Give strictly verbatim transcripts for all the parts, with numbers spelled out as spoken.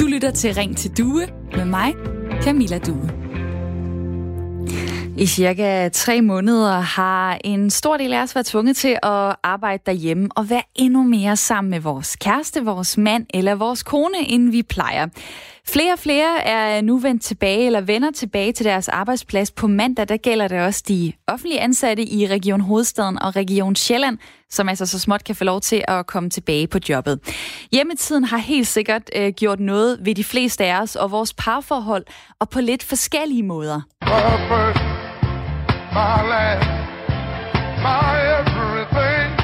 Du lytter til Ring til Due med mig, Camilla Due. I cirka tre måneder har en stor del af os været tvunget til at arbejde derhjemme og være endnu mere sammen med vores kæreste, vores mand eller vores kone, end vi plejer. Flere og flere er nu vendt tilbage eller vender tilbage til deres arbejdsplads. På mandag, der gælder det også de offentlige ansatte i Region Hovedstaden og Region Sjælland, som altså så småt kan få lov til at komme tilbage på jobbet. Hjemmetiden har helt sikkert øh, gjort noget ved de fleste af os og vores parforhold, og på lidt forskellige måder. My life, my everything.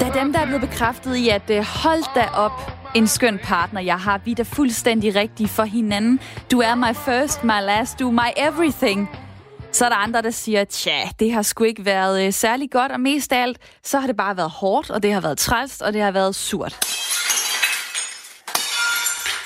Da dem, der er blevet bekræftet i, at hold da op, en skøn partner jeg har, vi er da fuldstændig rigtige for hinanden. Du er my first, my last, du er my everything. Så er der andre, der siger, tja, det har sgu ikke været øh, særlig godt, og mest af alt, så har det bare været hårdt, og det har været trælst, og det har været surt.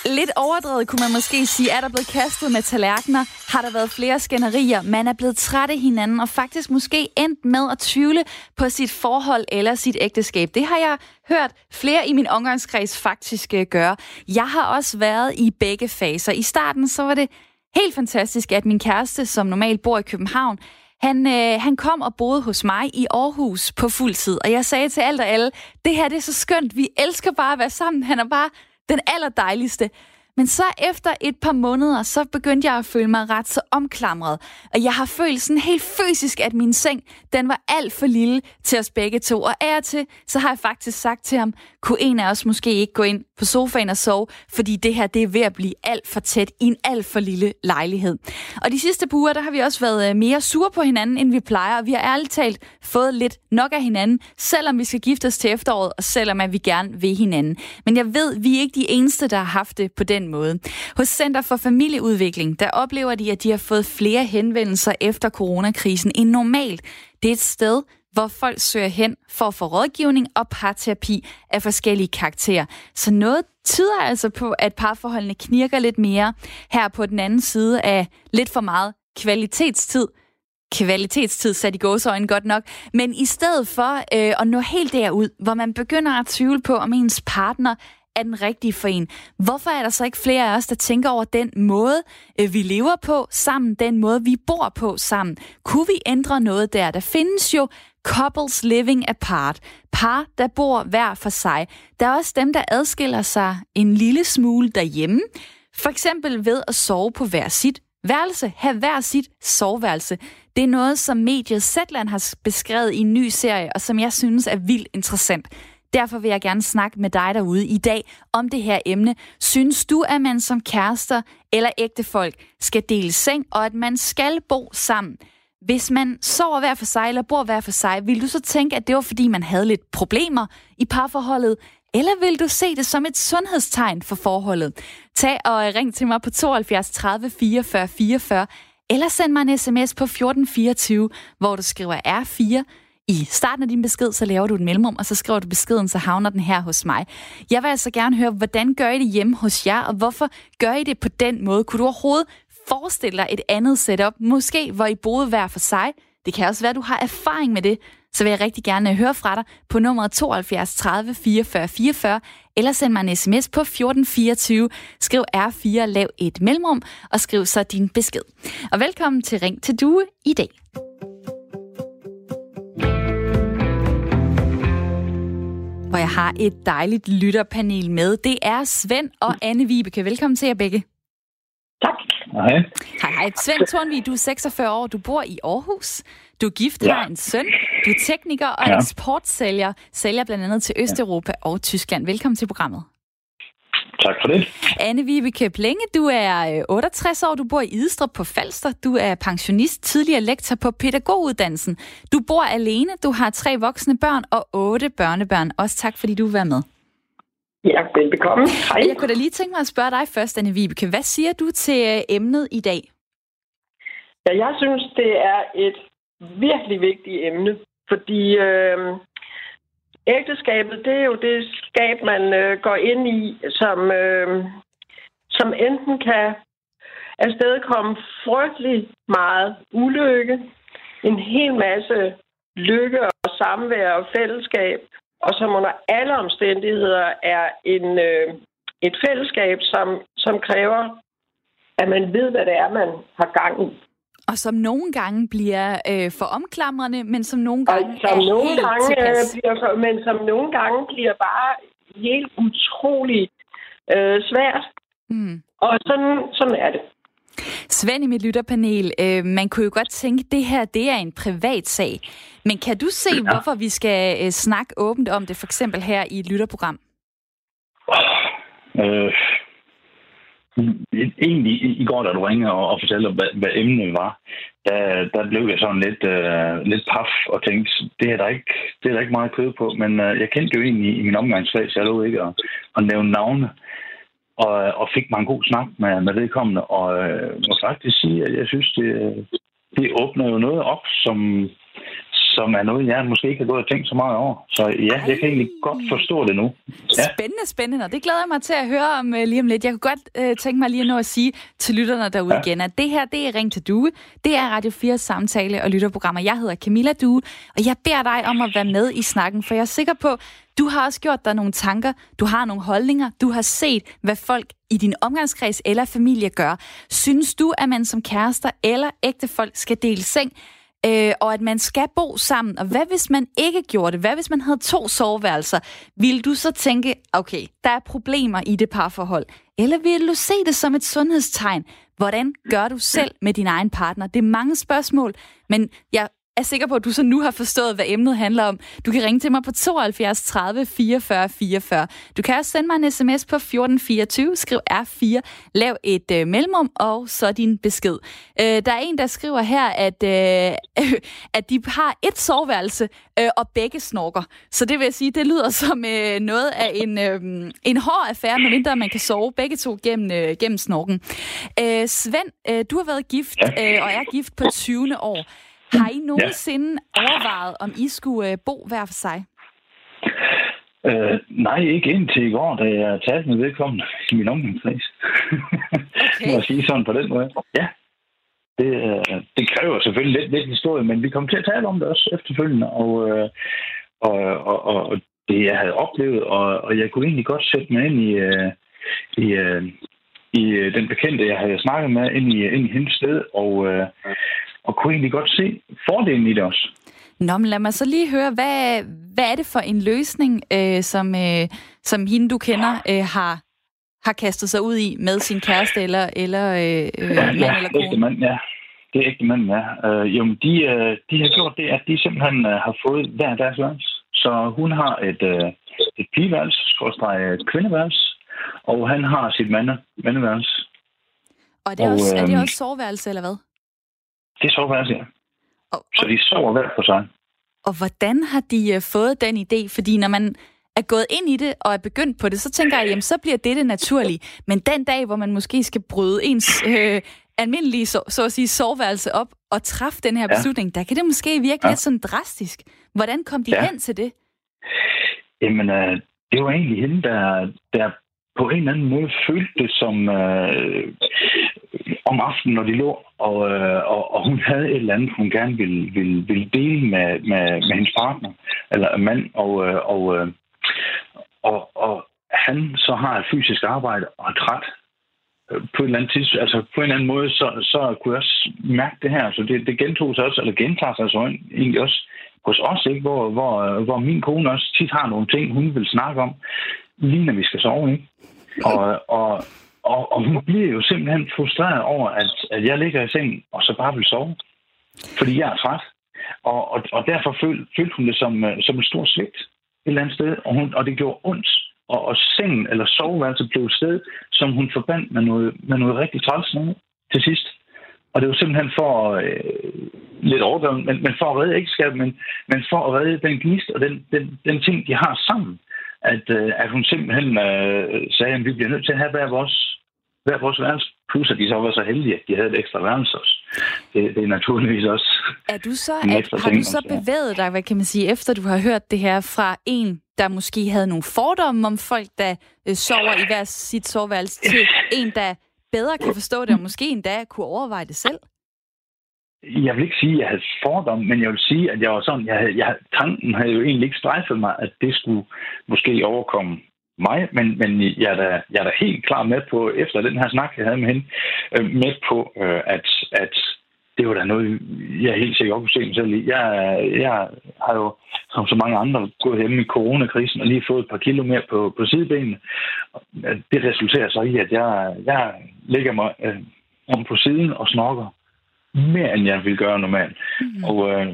Lidt overdrevet kunne man måske sige, at der er blevet kastet med tallerkener, har der været flere skænderier, man er blevet træt af hinanden og faktisk måske endt med at tvivle på sit forhold eller sit ægteskab. Det har jeg hørt flere i min omgangskreds faktisk gøre. Jeg har også været i begge faser. I starten så var det helt fantastisk, at min kæreste, som normalt bor i København, Han, øh, han kom og boede hos mig i Aarhus på fuld tid, og jeg sagde til alt og alle, det her det er så skønt, vi elsker bare at være sammen, han er bare den allerdejligste. Men så efter et par måneder, så begyndte jeg at føle mig ret så omklamret. Og jeg har følt sådan helt fysisk, at min seng, den var alt for lille til os begge to. Og af og til, så har jeg faktisk sagt til ham, kunne en af os måske ikke gå ind på sofaen og sove, fordi det her, det er ved at blive alt for tæt i en alt for lille lejlighed. Og de sidste par uger, der har vi også været mere sure på hinanden, end vi plejer. Og vi har ærligt talt fået lidt nok af hinanden, selvom vi skal gifte os til efteråret, og selvom at vi gerne vil hinanden. Men jeg ved, vi er ikke de eneste, der har haft det på den måde. Hos Center for Familieudvikling, der oplever de, at de har fået flere henvendelser efter coronakrisen end normalt. Det er et sted, hvor folk søger hen for at få rådgivning og parterapi af forskellige karakterer. Så noget tyder altså på, at parforholdene knirker lidt mere her på den anden side af lidt for meget kvalitetstid. Kvalitetstid sat i gåseøjne godt nok. Men i stedet for øh, at nå helt derud, hvor man begynder at tvivle på, om ens partner er den rigtige for en. Hvorfor er der så ikke flere af os, der tænker over den måde, vi lever på sammen, den måde, vi bor på sammen? Kunne vi ændre noget der? Der findes jo couples living apart. Par, der bor hver for sig. Der er også dem, der adskiller sig en lille smule derhjemme. For eksempel ved at sove på hver sit værelse. Have hver sit soveværelse. Det er noget, som mediet Zetland har beskrevet i en ny serie, og som jeg synes er vildt interessant. Derfor vil jeg gerne snakke med dig derude i dag om det her emne. Synes du, at man som kærester eller ægtefolk skal dele seng, og at man skal bo sammen? Hvis man sover hver for sig eller bor hver for sig, vil du så tænke, at det var fordi, man havde lidt problemer i parforholdet? Eller vil du se det som et sundhedstegn for forholdet? Tag og ring til mig på tooghalvfjerds tredive fireogfyrre fireogfyrre, eller send mig en sms på fjorten fireogtyve, hvor du skriver R fire. I starten af din besked, så laver du et mellemrum, og så skriver du beskeden, så havner den her hos mig. Jeg vil altså gerne høre, hvordan gør I det hjemme hos jer, og hvorfor gør I det på den måde? Kunne du overhovedet forestille dig et andet setup, måske hvor I boede hver for sig? Det kan også være, at du har erfaring med det. Så vil jeg rigtig gerne høre fra dig på nummeret tooghalvfjerds tredive fireogfyrre fireogfyrre, eller send mig en sms på fjorten fireogtyve, skriv R fire, lav et mellemrum, og skriv så din besked. Og velkommen til Ring til Due i dag. Hvor jeg har et dejligt lytterpanel med. Det er Svend og Anne-Vibeke. Velkommen til jer begge. Tak. Hej. Hej, hej. Svend Thornvig, du er seksogfyrre år, du bor i Aarhus. Du er gift, ja. Har en søn. Du er tekniker og ja. eksportsælger. Sælger blandt andet til Østeuropa og Tyskland. Velkommen til programmet. Tak for det. Anne-Vibeke Plenge, du er otteogtres år, du bor i Idestrup på Falster. Du er pensionist, tidligere lektor på pædagoguddannelsen. Du bor alene, du har tre voksne børn og otte børnebørn. Også tak, fordi du var med. Ja, velbekomme. Hej. Jeg kunne da lige tænke mig at spørge dig først, Anne-Vibeke. Hvad siger du til emnet i dag? Ja, jeg synes, det er et virkelig vigtigt emne, fordi Øh ægteskabet, det er jo det skab, man øh, går ind i, som, øh, som enten kan afstedkomme frygtelig meget ulykke, en hel masse lykke og samvær og fællesskab, og som under alle omstændigheder er en, øh, et fællesskab, som, som kræver, at man ved, hvad det er, man har gang i. Og som nogle gange bliver øh, for omklamrende, men som nogle gange og som er nogle helt gange bliver for, men som nogle gange bliver bare helt utroligt øh, svært. Mm. Og sådan, sådan er det. Svend i mit lytterpanel, øh, man kunne jo godt tænke, at det her det er en privat sag. Men kan du se, ja. hvorfor vi skal øh, snakke åbent om det, for eksempel her i et lytterprogram? Øh, egentlig, i går, da du ringede og, og fortalte, hvad, hvad emnet var, der, der blev jeg sådan lidt, øh, lidt paf og tænkte, det er der ikke, det er der ikke meget kød på. Men øh, jeg kendte jo egentlig i min omgangsfase, jeg lå ikke at, at nævne navne. Og, og fik mig en god snak med, med vedkommende, og må faktisk sige, at jeg synes, det, det åbner jo noget op, som, som er noget, jeg måske ikke har gået og tænkt så meget over. Så ja, Ej. jeg kan egentlig godt forstå det nu. Ja. Spændende, spændende, og det glæder jeg mig til at høre om lige om lidt. Jeg kunne godt øh, tænke mig lige nu at sige til lytterne derude ja. igen, at det her, det er Ring til Due. Det er Radio fires samtale- og lytterprogrammer. Jeg hedder Camilla Due, og jeg beder dig om at være med i snakken, for jeg er sikker på, du har også gjort dig nogle tanker, du har nogle holdninger, du har set, hvad folk i din omgangskreds eller familie gør. Synes du, at man som kærester eller ægtefolk skal dele seng, øh, og at man skal bo sammen? Og hvad hvis man ikke gjorde det? Hvad hvis man havde to soveværelser? Vil du så tænke, okay, der er problemer i det parforhold? Eller vil du se det som et sundhedstegn? Hvordan gør du selv med din egen partner? Det er mange spørgsmål, men jeg... Jeg er sikker på, at du så nu har forstået, hvad emnet handler om. Du kan ringe til mig på tooghalvfjerds tredive fireogfyrre fireogfyrre. Du kan også sende mig en sms på fjorten fireogtyve, skriv R fire, lav et øh, mellemrum og så din besked. Øh, der er en, der skriver her, at, øh, at de har et soveværelse øh, og begge snorker. Så det vil jeg sige, det lyder som øh, noget af en, øh, en hård affære, medmindre man kan sove begge to gennem, øh, gennem snorken. Øh, Svend, øh, du har været gift øh, og er gift på tyvende år. Har I nogensinde ja. overvejet, om I skulle øh, bo hver for sig? Øh, nej, ikke indtil i går, da jeg talte med vedkommende i min omgangskreds. Okay. Må sige sådan på den måde. Ja, det, øh, det kræver selvfølgelig lidt, lidt historie, men vi kom til at tale om det også efterfølgende. Og, øh, og, og, og det, jeg havde oplevet, og, og jeg kunne egentlig godt sætte mig ind i... Øh, i øh, i den bekendte, jeg havde snakket med, ind i, ind i hendes sted, og, øh, og kunne egentlig godt se fordelen i det også. Nå, men lad mig så lige høre, hvad, hvad er det for en løsning, øh, som, øh, som hende, du kender, øh, har, har kastet sig ud i med sin kæreste eller, eller øh, øh, ja, mand eller kone? Ægte mand, ja. Det er ægte mand, ja. Øh, jo, de, øh, de har gjort det, at de simpelthen øh, har fået hver deres værelse. Så hun har et, øh, et pigeværelse, skråstreg et kvindeværelse, og han har sit mande, mandeværelse. Og er det, og, også, er det også soveværelse, eller hvad? Det er soveværelse, ja. Og, og, så de sover hver for sig. Og hvordan har de uh, fået den idé? Fordi når man er gået ind i det og er begyndt på det, så tænker jeg, jamen så bliver det det naturlige. Men den dag, hvor man måske skal bryde ens øh, almindelige so, så at sige, soveværelse op og træffe den her beslutning, ja. der kan det måske virke ja. lidt sådan drastisk. Hvordan kom de ja. hen til det? Jamen, øh, det var egentlig hende, der... der på en eller anden måde følte det som øh, om aftenen, når de lå, og, øh, og, og hun havde et eller andet, hun gerne ville, ville, ville dele med, med, med hendes partner, eller mand, og, øh, og, øh, og, og han så har et fysisk arbejde og er træt på en eller anden tids, altså på en eller anden måde, så, så kunne jeg også mærke det her, så det, det gentog sig også, eller gentager sig så egentlig også hos os, ikke? Hvor, hvor, hvor min kone også tit har nogle ting, hun vil snakke om, lige når vi skal sove, ikke? Og, og, og, og hun bliver jo simpelthen frustreret over, at, at jeg ligger i sengen, og så bare vil sove. Fordi jeg er træt. Og, og, og derfor føl, følte hun det som, som et stort svigt et eller andet sted. Og, hun, og det gjorde ondt. Og, og sengen eller soveværelset blev et sted, som hun forbandt med noget, med noget rigtig træls noget til sidst. Og det var simpelthen for øh, lidt overdrevet, men, men for at redde ægteskabet, men, men for at redde den gnist og den, den, den ting, de har sammen. At, øh, at hun simpelthen øh, sagde, at vi bliver nødt til at have hver vores, hver vores værelse. Plus, at de så var så heldige, at de havde et ekstra værelse også. Det, det er naturligvis også er du så, at, Har ting, du så bevæget dig, hvad kan man sige, efter du har hørt det her fra en, der måske havde nogle fordomme om folk, der øh, sover i hver sit soveværelse, til en, der bedre kan forstå det, og måske endda kunne overveje det selv? Jeg vil ikke sige, at jeg havde fordomme, men jeg vil sige, at jeg var sådan, jeg havde, jeg, tanken havde jo egentlig ikke strejfet mig, at det skulle måske overkomme mig, men, men jeg, er da, jeg er da helt klar med på, efter den her snak, jeg havde med hende, med på, at, at det var da noget, jeg er helt sikkert op kunne se mig selv i. Jeg, jeg har jo, som så mange andre, gået hjemme i coronakrisen og lige fået et par kilo mere på, på sidebenene. Det resulterer så i, at jeg, jeg ligger mig øh, om på siden og snorker mere, end jeg vil gøre normalt. Mm-hmm. Og øh,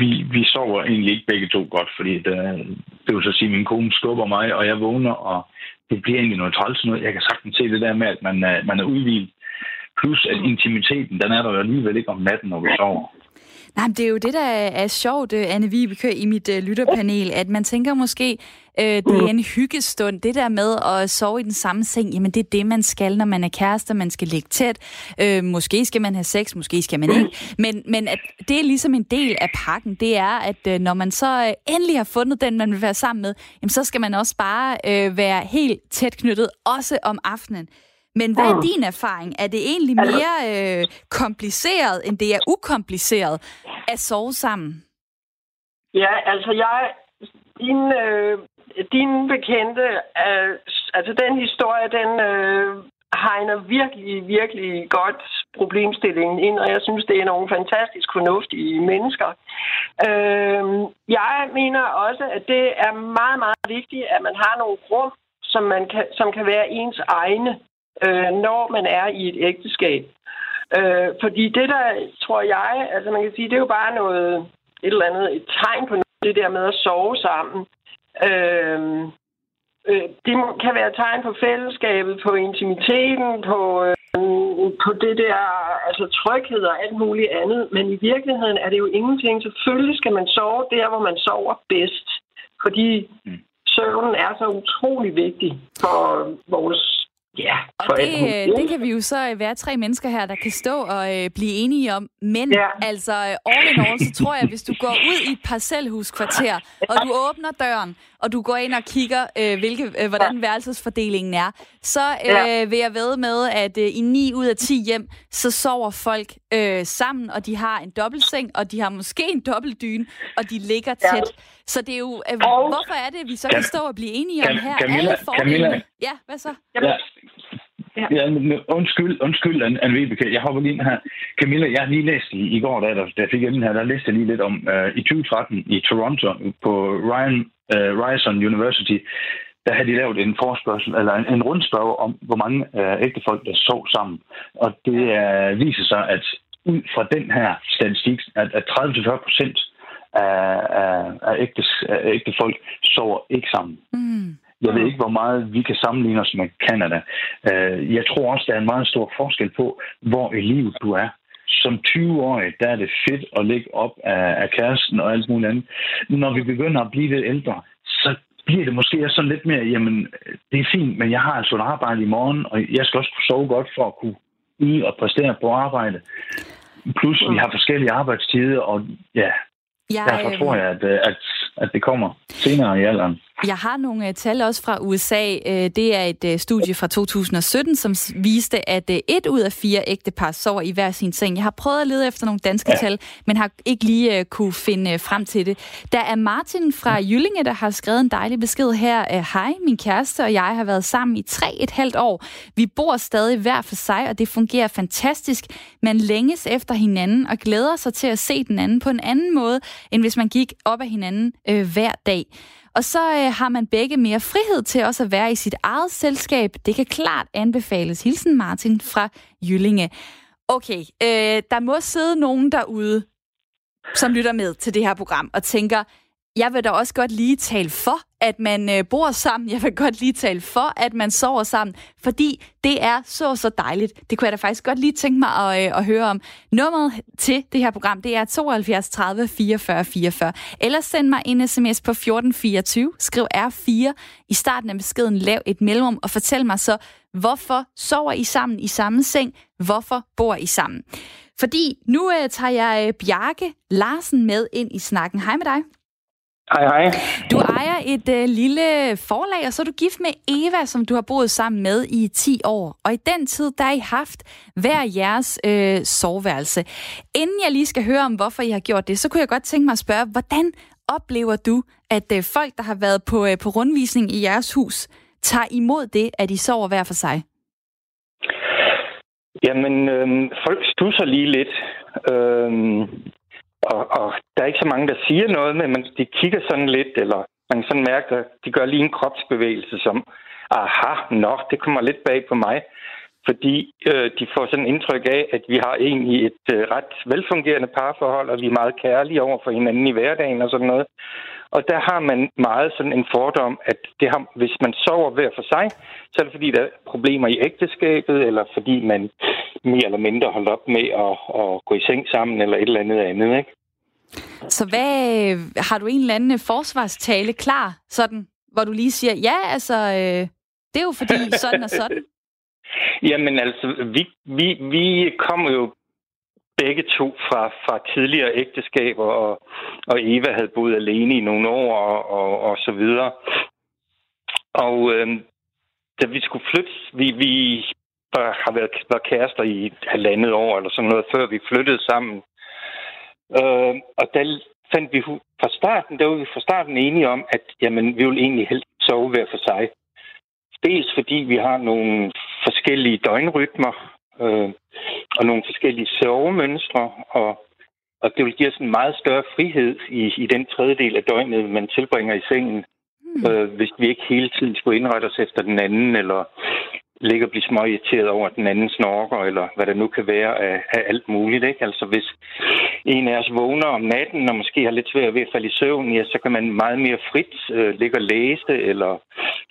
vi, vi sover egentlig ikke begge to godt, fordi det, det vil så sige, at min kone skubber mig, og jeg vågner, og det bliver egentlig noget træls noget. Jeg kan sagtens se det der med, at man, man er udvildt. Plus, at intimiteten, den er der jo alligevel ikke om natten, når vi sover. Nej, men det er jo det, der er sjovt, Anne-Vibeke, i mit øh, lytterpanel, at man tænker måske, øh, det er en hyggestund. Det der med at sove i den samme seng, jamen det er det, man skal, når man er kærester. Man skal ligge tæt. Øh, måske skal man have sex, måske skal man ikke. Men, men at det er ligesom en del af pakken. Det er, at øh, når man så øh, endelig har fundet den, man vil være sammen med, jamen, så skal man også bare øh, være helt tæt knyttet, også om aftenen. Men hvad er din erfaring? Er det egentlig mere øh, kompliceret, end det er ukompliceret at sove sammen? Ja, altså jeg... Din, øh, din bekendte... Øh, altså den historie, den øh, hegner virkelig, virkelig godt problemstillingen ind, og jeg synes, det er nogle fantastisk fornuftige mennesker. Øh, jeg mener også, at det er meget, meget vigtigt, at man har nogle rum, som, man kan, som kan være ens egne, Øh, når man er i et ægteskab. Øh, fordi det der, tror jeg, altså man kan sige, det er jo bare noget, et eller andet, et tegn på noget, det der med at sove sammen. Øh, øh, det kan være et tegn på fællesskabet, på intimiteten, på, øh, på det der, altså tryghed og alt muligt andet. Men i virkeligheden er det jo ingenting. Selvfølgelig skal man sove der, hvor man sover bedst. Fordi søvnen er så utrolig vigtig for vores... Ja, og det, det kan vi jo så være tre mennesker her, der kan stå og øh, blive enige om. Men ja. altså, all in all, så tror jeg, hvis du går ud i et parcelhuskvarter, og du åbner døren, og du går ind og kigger, øh, hvilke, øh, hvordan værelsesfordelingen er, så øh, vil jeg vædde med, at øh, i ni ud af ti hjem, så sover folk øh, sammen, og de har en dobbeltseng, og de har måske en dobbeltdyne, og de ligger tæt. Så det er jo, øh, hvorfor er det, at vi så kan stå og blive enige om her? Camilla, Camilla. Ja, hvad så? Ja. Ja. Ja, undskyld, undskyld, Anne-Vibeke. Jeg hopper lige ind her. Camilla, jeg har lige læst i, i går, da jeg fik hjemme her, der læste jeg lige lidt om uh, i tyve tretten i Toronto på Ryan, uh, Ryerson University, der havde de lavet en forespørgsel, eller en, en rundspørge om, hvor mange uh, ægtefolk, der sov sammen. Og det uh, viser sig, at ud fra den her statistik, at, at tredive til fyrre procent af, af, af, ægtes, af ægtefolk sover ikke sammen. Mm. Jeg ved ikke, hvor meget vi kan sammenligne os med Canada. Jeg tror også, der er en meget stor forskel på, hvor i livet du er. Som tyve-årig, der er det fedt at ligge op af kæresten og alt muligt andet. Når vi begynder at blive lidt ældre, så bliver det måske sådan lidt mere, jamen, det er fint, men jeg har altså et arbejde i morgen, og jeg skal også kunne sove godt for at kunne yde og præstere på arbejde. Plus, vi har forskellige arbejdstider, og ja... Jeg, Derfor tror jeg, at, at, at det kommer senere i alderen. Jeg har nogle tal også fra U S A. Det er et studie fra to tusind og sytten, som viste, at et ud af fire ægtepar sover i hver sin seng. Jeg har prøvet at lede efter nogle danske ja. tal, men har ikke lige kunne finde frem til det. Der er Martin fra Jyllinge, der har skrevet en dejlig besked her. Hej, min kæreste og jeg har været sammen i tre et halvt år. Vi bor stadig hver for sig, og det fungerer fantastisk. Man længes efter hinanden og glæder sig til at se den anden på en anden måde, end hvis man gik op ad hinanden øh, hver dag. Og så øh, har man begge mere frihed til også at være i sit eget selskab. Det kan klart anbefales. Hilsen Martin fra Jyllinge. Okay, øh, der må sidde nogen derude, som lytter med til det her program og tænker, jeg vil da også godt lige tale for, at man øh, bor sammen. Jeg vil godt lige tale for, at man sover sammen. Fordi det er så så dejligt. Det kunne jeg da faktisk godt lige tænke mig at, øh, at høre om. Nummeret til det her program, det er tooghalvfjerds tredive fireogfyrre fireogfyrre. Eller send mig en sms på fjorten fireogtyve. Skriv R fire. I starten af beskeden lav et mellemrum og fortæl mig så, hvorfor sover I sammen i samme seng? Hvorfor bor I sammen? Fordi nu øh, tager jeg øh, Bjarke Larsen med ind i snakken. Hej med dig. Hej, hej. Du ejer et øh, lille forlag, og så er du gift med Eva, som du har boet sammen med i ti år. Og i den tid, der har I haft hver jeres øh, soveværelse. Inden jeg lige skal høre om, hvorfor I har gjort det, så kunne jeg godt tænke mig at spørge, hvordan oplever du, at øh, folk, der har været på, øh, på rundvisning i jeres hus, tager imod det, at I sover hver for sig? Jamen, øh, folk stusser lige lidt. Øh... Og, og der er ikke så mange, der siger noget, men man, de kigger sådan lidt, eller man sådan mærker, at de gør lige en kropsbevægelse som, aha, nå, det kommer lidt bag på mig. Fordi øh, de får sådan et indtryk af, at vi har egentlig et øh, ret velfungerende parforhold, og vi er meget kærlige over for hinanden i hverdagen og sådan noget. Og der har man meget sådan en fordom, at det har, hvis man sover hver for sig, så er det fordi, der er problemer i ægteskabet, eller fordi man mere eller mindre holder op med at, at gå i seng sammen, eller et eller andet andet, ikke? Så hvad, har du en eller anden forsvarstale klar, sådan, hvor du lige siger, ja, altså, øh, det er jo fordi sådan og sådan? Jamen altså, vi, vi, vi kom jo begge to fra, fra tidligere ægteskaber, og, og Eva havde boet alene i nogle år, og, og, og så videre. Og øhm, da vi skulle flytte, vi, vi har været, været kærester i et halvandet år, eller sådan noget, før vi flyttede sammen. Øh, og der fandt vi fra starten, der var vi fra starten enige om, at jamen, vi ville egentlig helst sove hver for sig. Dels fordi vi har nogle forskellige døgnrytmer øh, og nogle forskellige sovemønstre, og, og det vil give os en meget større frihed i, i den tredjedel af døgnet, man tilbringer i sengen, mm. øh, hvis vi ikke hele tiden skulle indrette os efter den anden, eller ligge og blive småirriteret over den anden snorker, eller hvad der nu kan være af, af alt muligt, ikke? Altså hvis en af os vågner om natten, og måske har lidt svært ved at falde i søvn, ja, så kan man meget mere frit øh, ligge og læse det, eller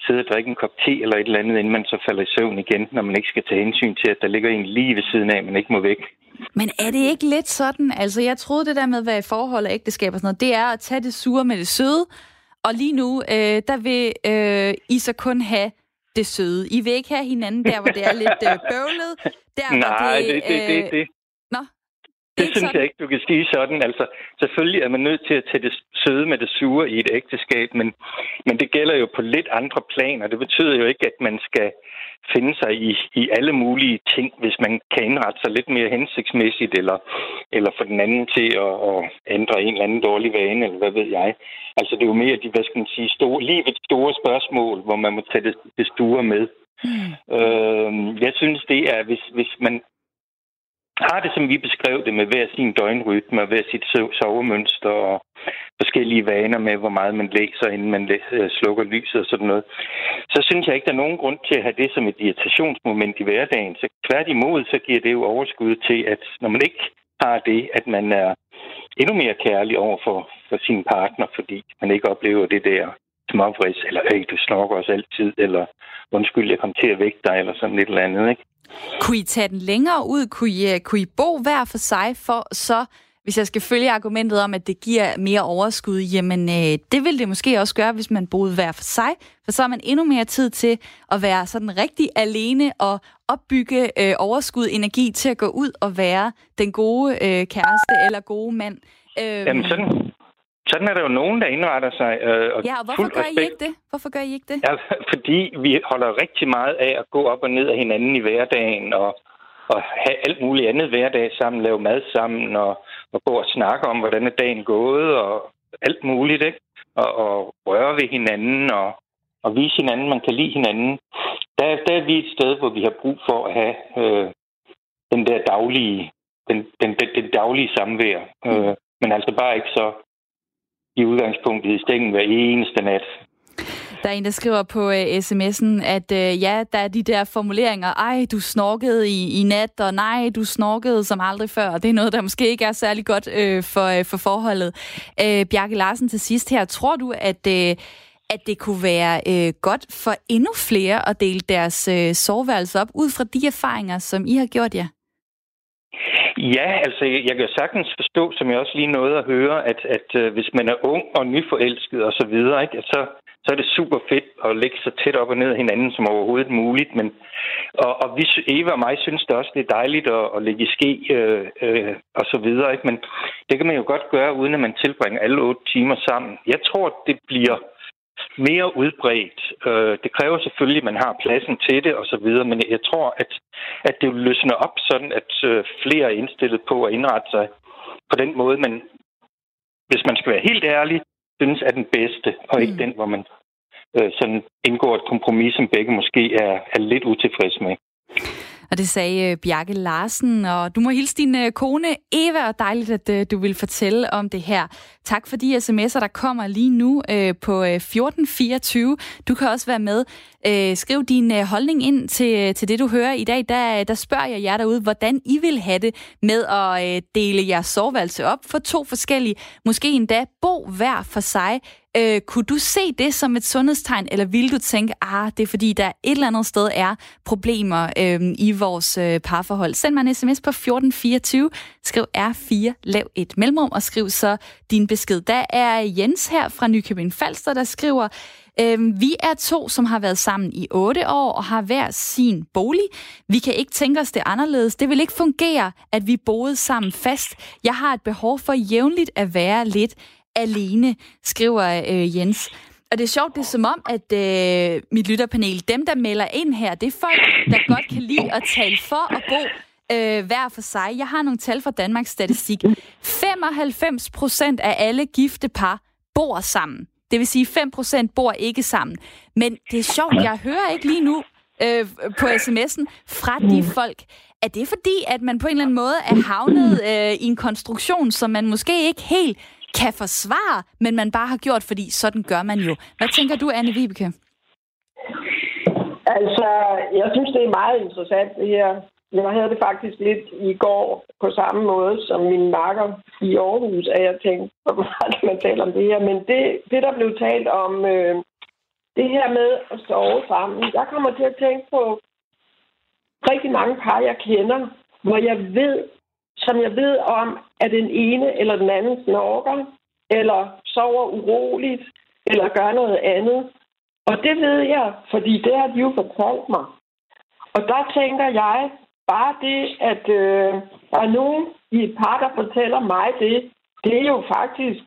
sidde og drikke en kop te, eller et eller andet, inden man så falder i søvn igen, når man ikke skal tage hensyn til, at der ligger en lige ved siden af, man ikke må væk. Men er det ikke lidt sådan? Altså jeg troede det der med at være i forhold og ægteskab og sådan noget, det er at tage det sure med det søde, og lige nu, øh, der vil øh, I så kun have det søde. I vil ikke have hinanden der, hvor det er lidt øh, bøvlet. Der, nej, det, det, det, det, det. Nå, det, det synes sådan. Jeg ikke, du kan sige sådan. Altså, selvfølgelig er man nødt til at tage det søde med det sure i et ægteskab, men, men det gælder jo på lidt andre planer. Det betyder jo ikke, at man skal finde sig i, i alle mulige ting, hvis man kan indrette sig lidt mere hensigtsmæssigt, eller, eller få den anden til at, at ændre en eller anden dårlig vane, eller hvad ved jeg. Altså, det er jo mere de, hvad skal man sige, store, livets store spørgsmål, hvor man må tage det, det store med. Mm. Øh, jeg synes, det er, hvis, hvis man har det, som vi beskrev det, med hver sin døgnrytme og hver sit sovemønster og forskellige vaner med, hvor meget man læser, inden man læser, slukker lyset og sådan noget, så synes jeg ikke, der er nogen grund til at have det som et irritationsmoment i hverdagen. Så tværtimod, så giver det jo overskud til, at når man ikke har det, at man er endnu mere kærlig over for, for sin partner, fordi man ikke oplever det der småfrids, eller hey, du snorker os altid, eller undskyld, jeg kom til at vække dig, eller sådan et eller andet, ikke? Kunne I tage den længere ud? Kunne I, kunne I bo hver for sig? For så, hvis jeg skal følge argumentet om, at det giver mere overskud, jamen øh, det ville det måske også gøre, hvis man boede hver for sig. For så har man endnu mere tid til at være sådan rigtig alene og opbygge øh, overskud, energi til at gå ud og være den gode øh, kæreste eller gode mand. Øh, jamen sådan... Sådan er der jo nogen, der indretter sig. Øh, og ja, og hvorfor gør I ikke det? Hvorfor gør I ikke det? Ja, fordi vi holder rigtig meget af at gå op og ned af hinanden i hverdagen, og, og have alt muligt andet hverdag sammen, lave mad sammen, og, og gå og snakke om, hvordan er dagen gået, og alt muligt, ikke? Og, og røre ved hinanden, og, og vise hinanden, man kan lide hinanden. Der, der er vi et sted, hvor vi har brug for at have øh, den der daglige, den, den, den, den daglige samvær. Mm. Øh, men altså bare ikke så i udgangspunktet i stængen hver eneste nat. Der er en, der skriver på uh, sms'en, at uh, ja, der er de der formuleringer, ej, du snorkede i, i nat, og nej, du snorkede som aldrig før, og det er noget, der måske ikke er særlig godt uh, for, uh, for forholdet. Uh, Bjarke Larsen til sidst her, tror du, at, uh, at det kunne være uh, godt for endnu flere at dele deres uh, soveværelse op, ud fra de erfaringer, som I har gjort jer? Ja, altså jeg kan sagtens forstå, som jeg også lige nåede at høre, at, at, at hvis man er ung og nyforelsket og så videre, ikke, så, så er det super fedt at lægge sig tæt op og ned af hinanden som overhovedet muligt. Men, og og vi, Eva og mig synes det også, det er dejligt at, at lægge i ske øh, øh, og så videre. Ikke? Men det kan man jo godt gøre, uden at man tilbringer alle otte timer sammen. Jeg tror, det bliver mere udbredt. Øh, det kræver selvfølgelig, at man har pladsen til det og så videre, men jeg tror, at, at det løsner op sådan, at øh, flere er indstillet på at indrette sig på den måde, man, hvis man skal være helt ærlig, synes er den bedste, og ikke mm. den, hvor man øh, sådan indgår et kompromis, som begge måske er, er lidt utilfredse med. Og det sagde Bjarke Larsen, og du må hilse din kone Eva, og dejligt, at du vil fortælle om det her. Tak for de sms'er, der kommer lige nu på fjorten fireogtyve. Du kan også være med. Skriv din holdning ind til, til det, du hører i dag. Der, der spørger jeg jer derude, hvordan I vil have det med at dele jeres soveværelse op for to forskellige, måske endda bo hver for sig. Øh, kunne du se det som et sundhedstegn, eller ville du tænke, ah, det er fordi, der et eller andet sted er problemer øh, i vores øh, parforhold? Send mig en sms på fjorten fireogtyve, skriv R fire, lav et mellemrum, og skriv så din besked. Der er Jens her fra Nykøbing Falster, der skriver, øh, vi er to, som har været sammen i otte år og har hver sin bolig. Vi kan ikke tænke os det anderledes. Det vil ikke fungere, at vi boede sammen fast. Jeg har et behov for jævnligt at være lidt alene, skriver øh, Jens. Og det er sjovt, det er som om, at øh, mit lytterpanel, dem der melder ind her, det er folk, der godt kan lide at tale for og bo øh, hver for sig. Jeg har nogle tal fra Danmarks Statistik. femoghalvfems procent af alle gifte par bor sammen. Det vil sige, fem procent bor ikke sammen. Men det er sjovt, jeg hører ikke lige nu øh, på sms'en fra de folk. Er det fordi, at man på en eller anden måde er havnet øh, i en konstruktion, som man måske ikke helt kan forsvare, men man bare har gjort, fordi sådan gør man jo. Hvad tænker du, Anne-Vibeke? Altså, jeg synes, det er meget interessant det her. Jeg havde det faktisk lidt i går på samme måde som min makker i Aarhus, at jeg tænkte, hvor meget kan man tale om det her. Men det, det der blev talt om, øh, det her med at sove sammen, jeg kommer til at tænke på rigtig mange par, jeg kender, hvor jeg ved, som jeg ved om, at den ene eller den anden snorker, eller sover uroligt, eller gør noget andet. Og det ved jeg, fordi det har de jo fortalt mig. Og der tænker jeg, bare det, at øh, der er nogen i et par, der fortæller mig det, det er jo faktisk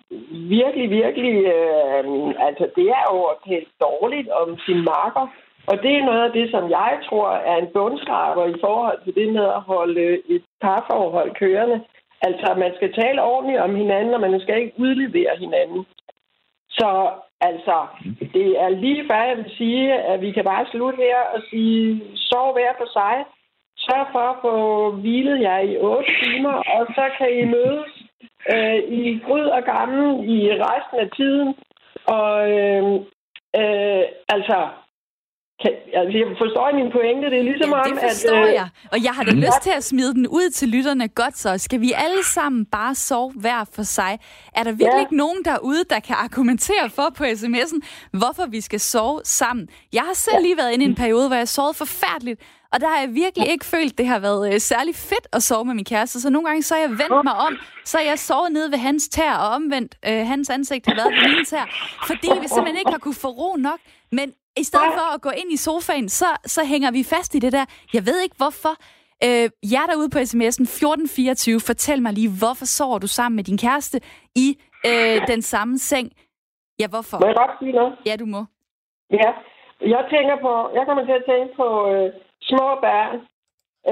virkelig, virkelig, øh, altså det er jo helt dårligt om sin makker. Og det er noget af det, som jeg tror er en bundskraber i forhold til det med at holde et parforhold kørende. Altså, man skal tale ordentligt om hinanden, og man skal ikke udlevere hinanden. Så altså, det er lige før, jeg vil sige, at vi kan bare slutte her og sige, sov hver for sig. Sørg for at få hvilet jer i otte timer, og så kan I mødes øh, i gryd og gammel i resten af tiden. Og øh, øh, altså... Kan, altså, jeg forstår min pointe, det er ligesom ja, om, det forstår at, øh... jeg, og jeg har da lyst til at smide den ud til lytterne. Godt så, skal vi alle sammen bare sove hver for sig? Er der virkelig ja. ikke nogen derude, der kan argumentere for på sms'en, hvorfor vi skal sove sammen? Jeg har selv ja. lige været inde i en periode, hvor jeg sovede forfærdeligt, og der har jeg virkelig ikke følt, det har været øh, særlig fedt at sove med min kæreste. Så nogle gange, så jeg vendt mig om, så jeg sovet nede ved hans tær, og omvendt øh, hans ansigt har været ved mine tær, fordi vi simpelthen ikke har kunne få ro nok, men i stedet for at gå ind i sofaen, så, så hænger vi fast i det der. Jeg ved ikke, hvorfor. Øh, jer derude på sms'en fjorten fireogtyve, fortæl mig lige, hvorfor sover du sammen med din kæreste i øh, den samme seng? Ja, hvorfor? Må jeg godt sige noget? Ja, du må. Ja, jeg tænker på, jeg kommer til at tænke på øh, små børn.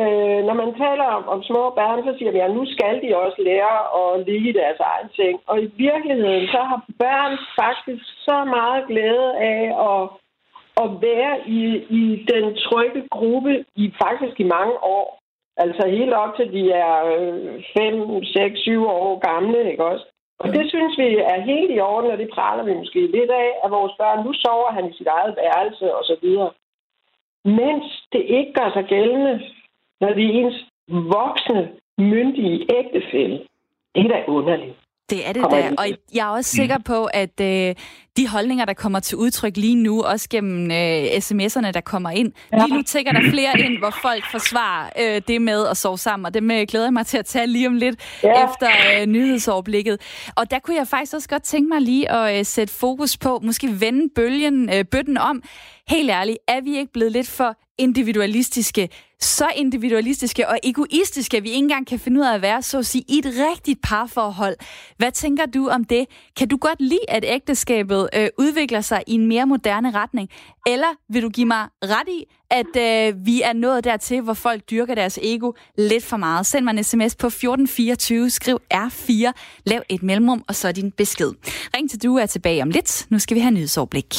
Øh, når man taler om, om små børn, så siger vi, at nu skal de også lære at ligge i deres egen seng. Og i virkeligheden, så har børn faktisk så meget glæde af at at være i, i den trygge gruppe i faktisk i mange år. Altså helt op til de er fem, seks, syv år gamle, ikke også? Og det synes vi er helt i orden, og det praler vi måske lidt af, at vores børn, nu sover han i sit eget værelse osv. Mens det ikke gør sig gældende, når de er ens voksne, myndige ægtefælle. Det er da underligt. Det er det der, og jeg er også sikker på, at øh, de holdninger, der kommer til udtryk lige nu, også gennem øh, sms'erne, der kommer ind, lige nu tækker der flere ind, hvor folk forsvarer øh, det med at sove sammen, og det med glæder jeg mig til at tage lige om lidt yeah. efter øh, nyhedsoverblikket. Og der kunne jeg faktisk også godt tænke mig lige at øh, sætte fokus på, måske vende bølgen, øh, bøtten om. Helt ærligt, er vi ikke blevet lidt for individualistiske? Så individualistiske og egoistiske, at vi ikke engang kan finde ud af at være, så at sige, i et rigtigt parforhold. Hvad tænker du om det? Kan du godt lide, at ægteskabet øh, udvikler sig i en mere moderne retning? Eller vil du give mig ret i, at øh, vi er nået dertil, hvor folk dyrker deres ego lidt for meget? Send mig en sms på fjorten fireogtyve, skriv R fire, lav et mellemrum, og så din besked. Ring til Due er tilbage om lidt. Nu skal vi have nyhedsoverblik.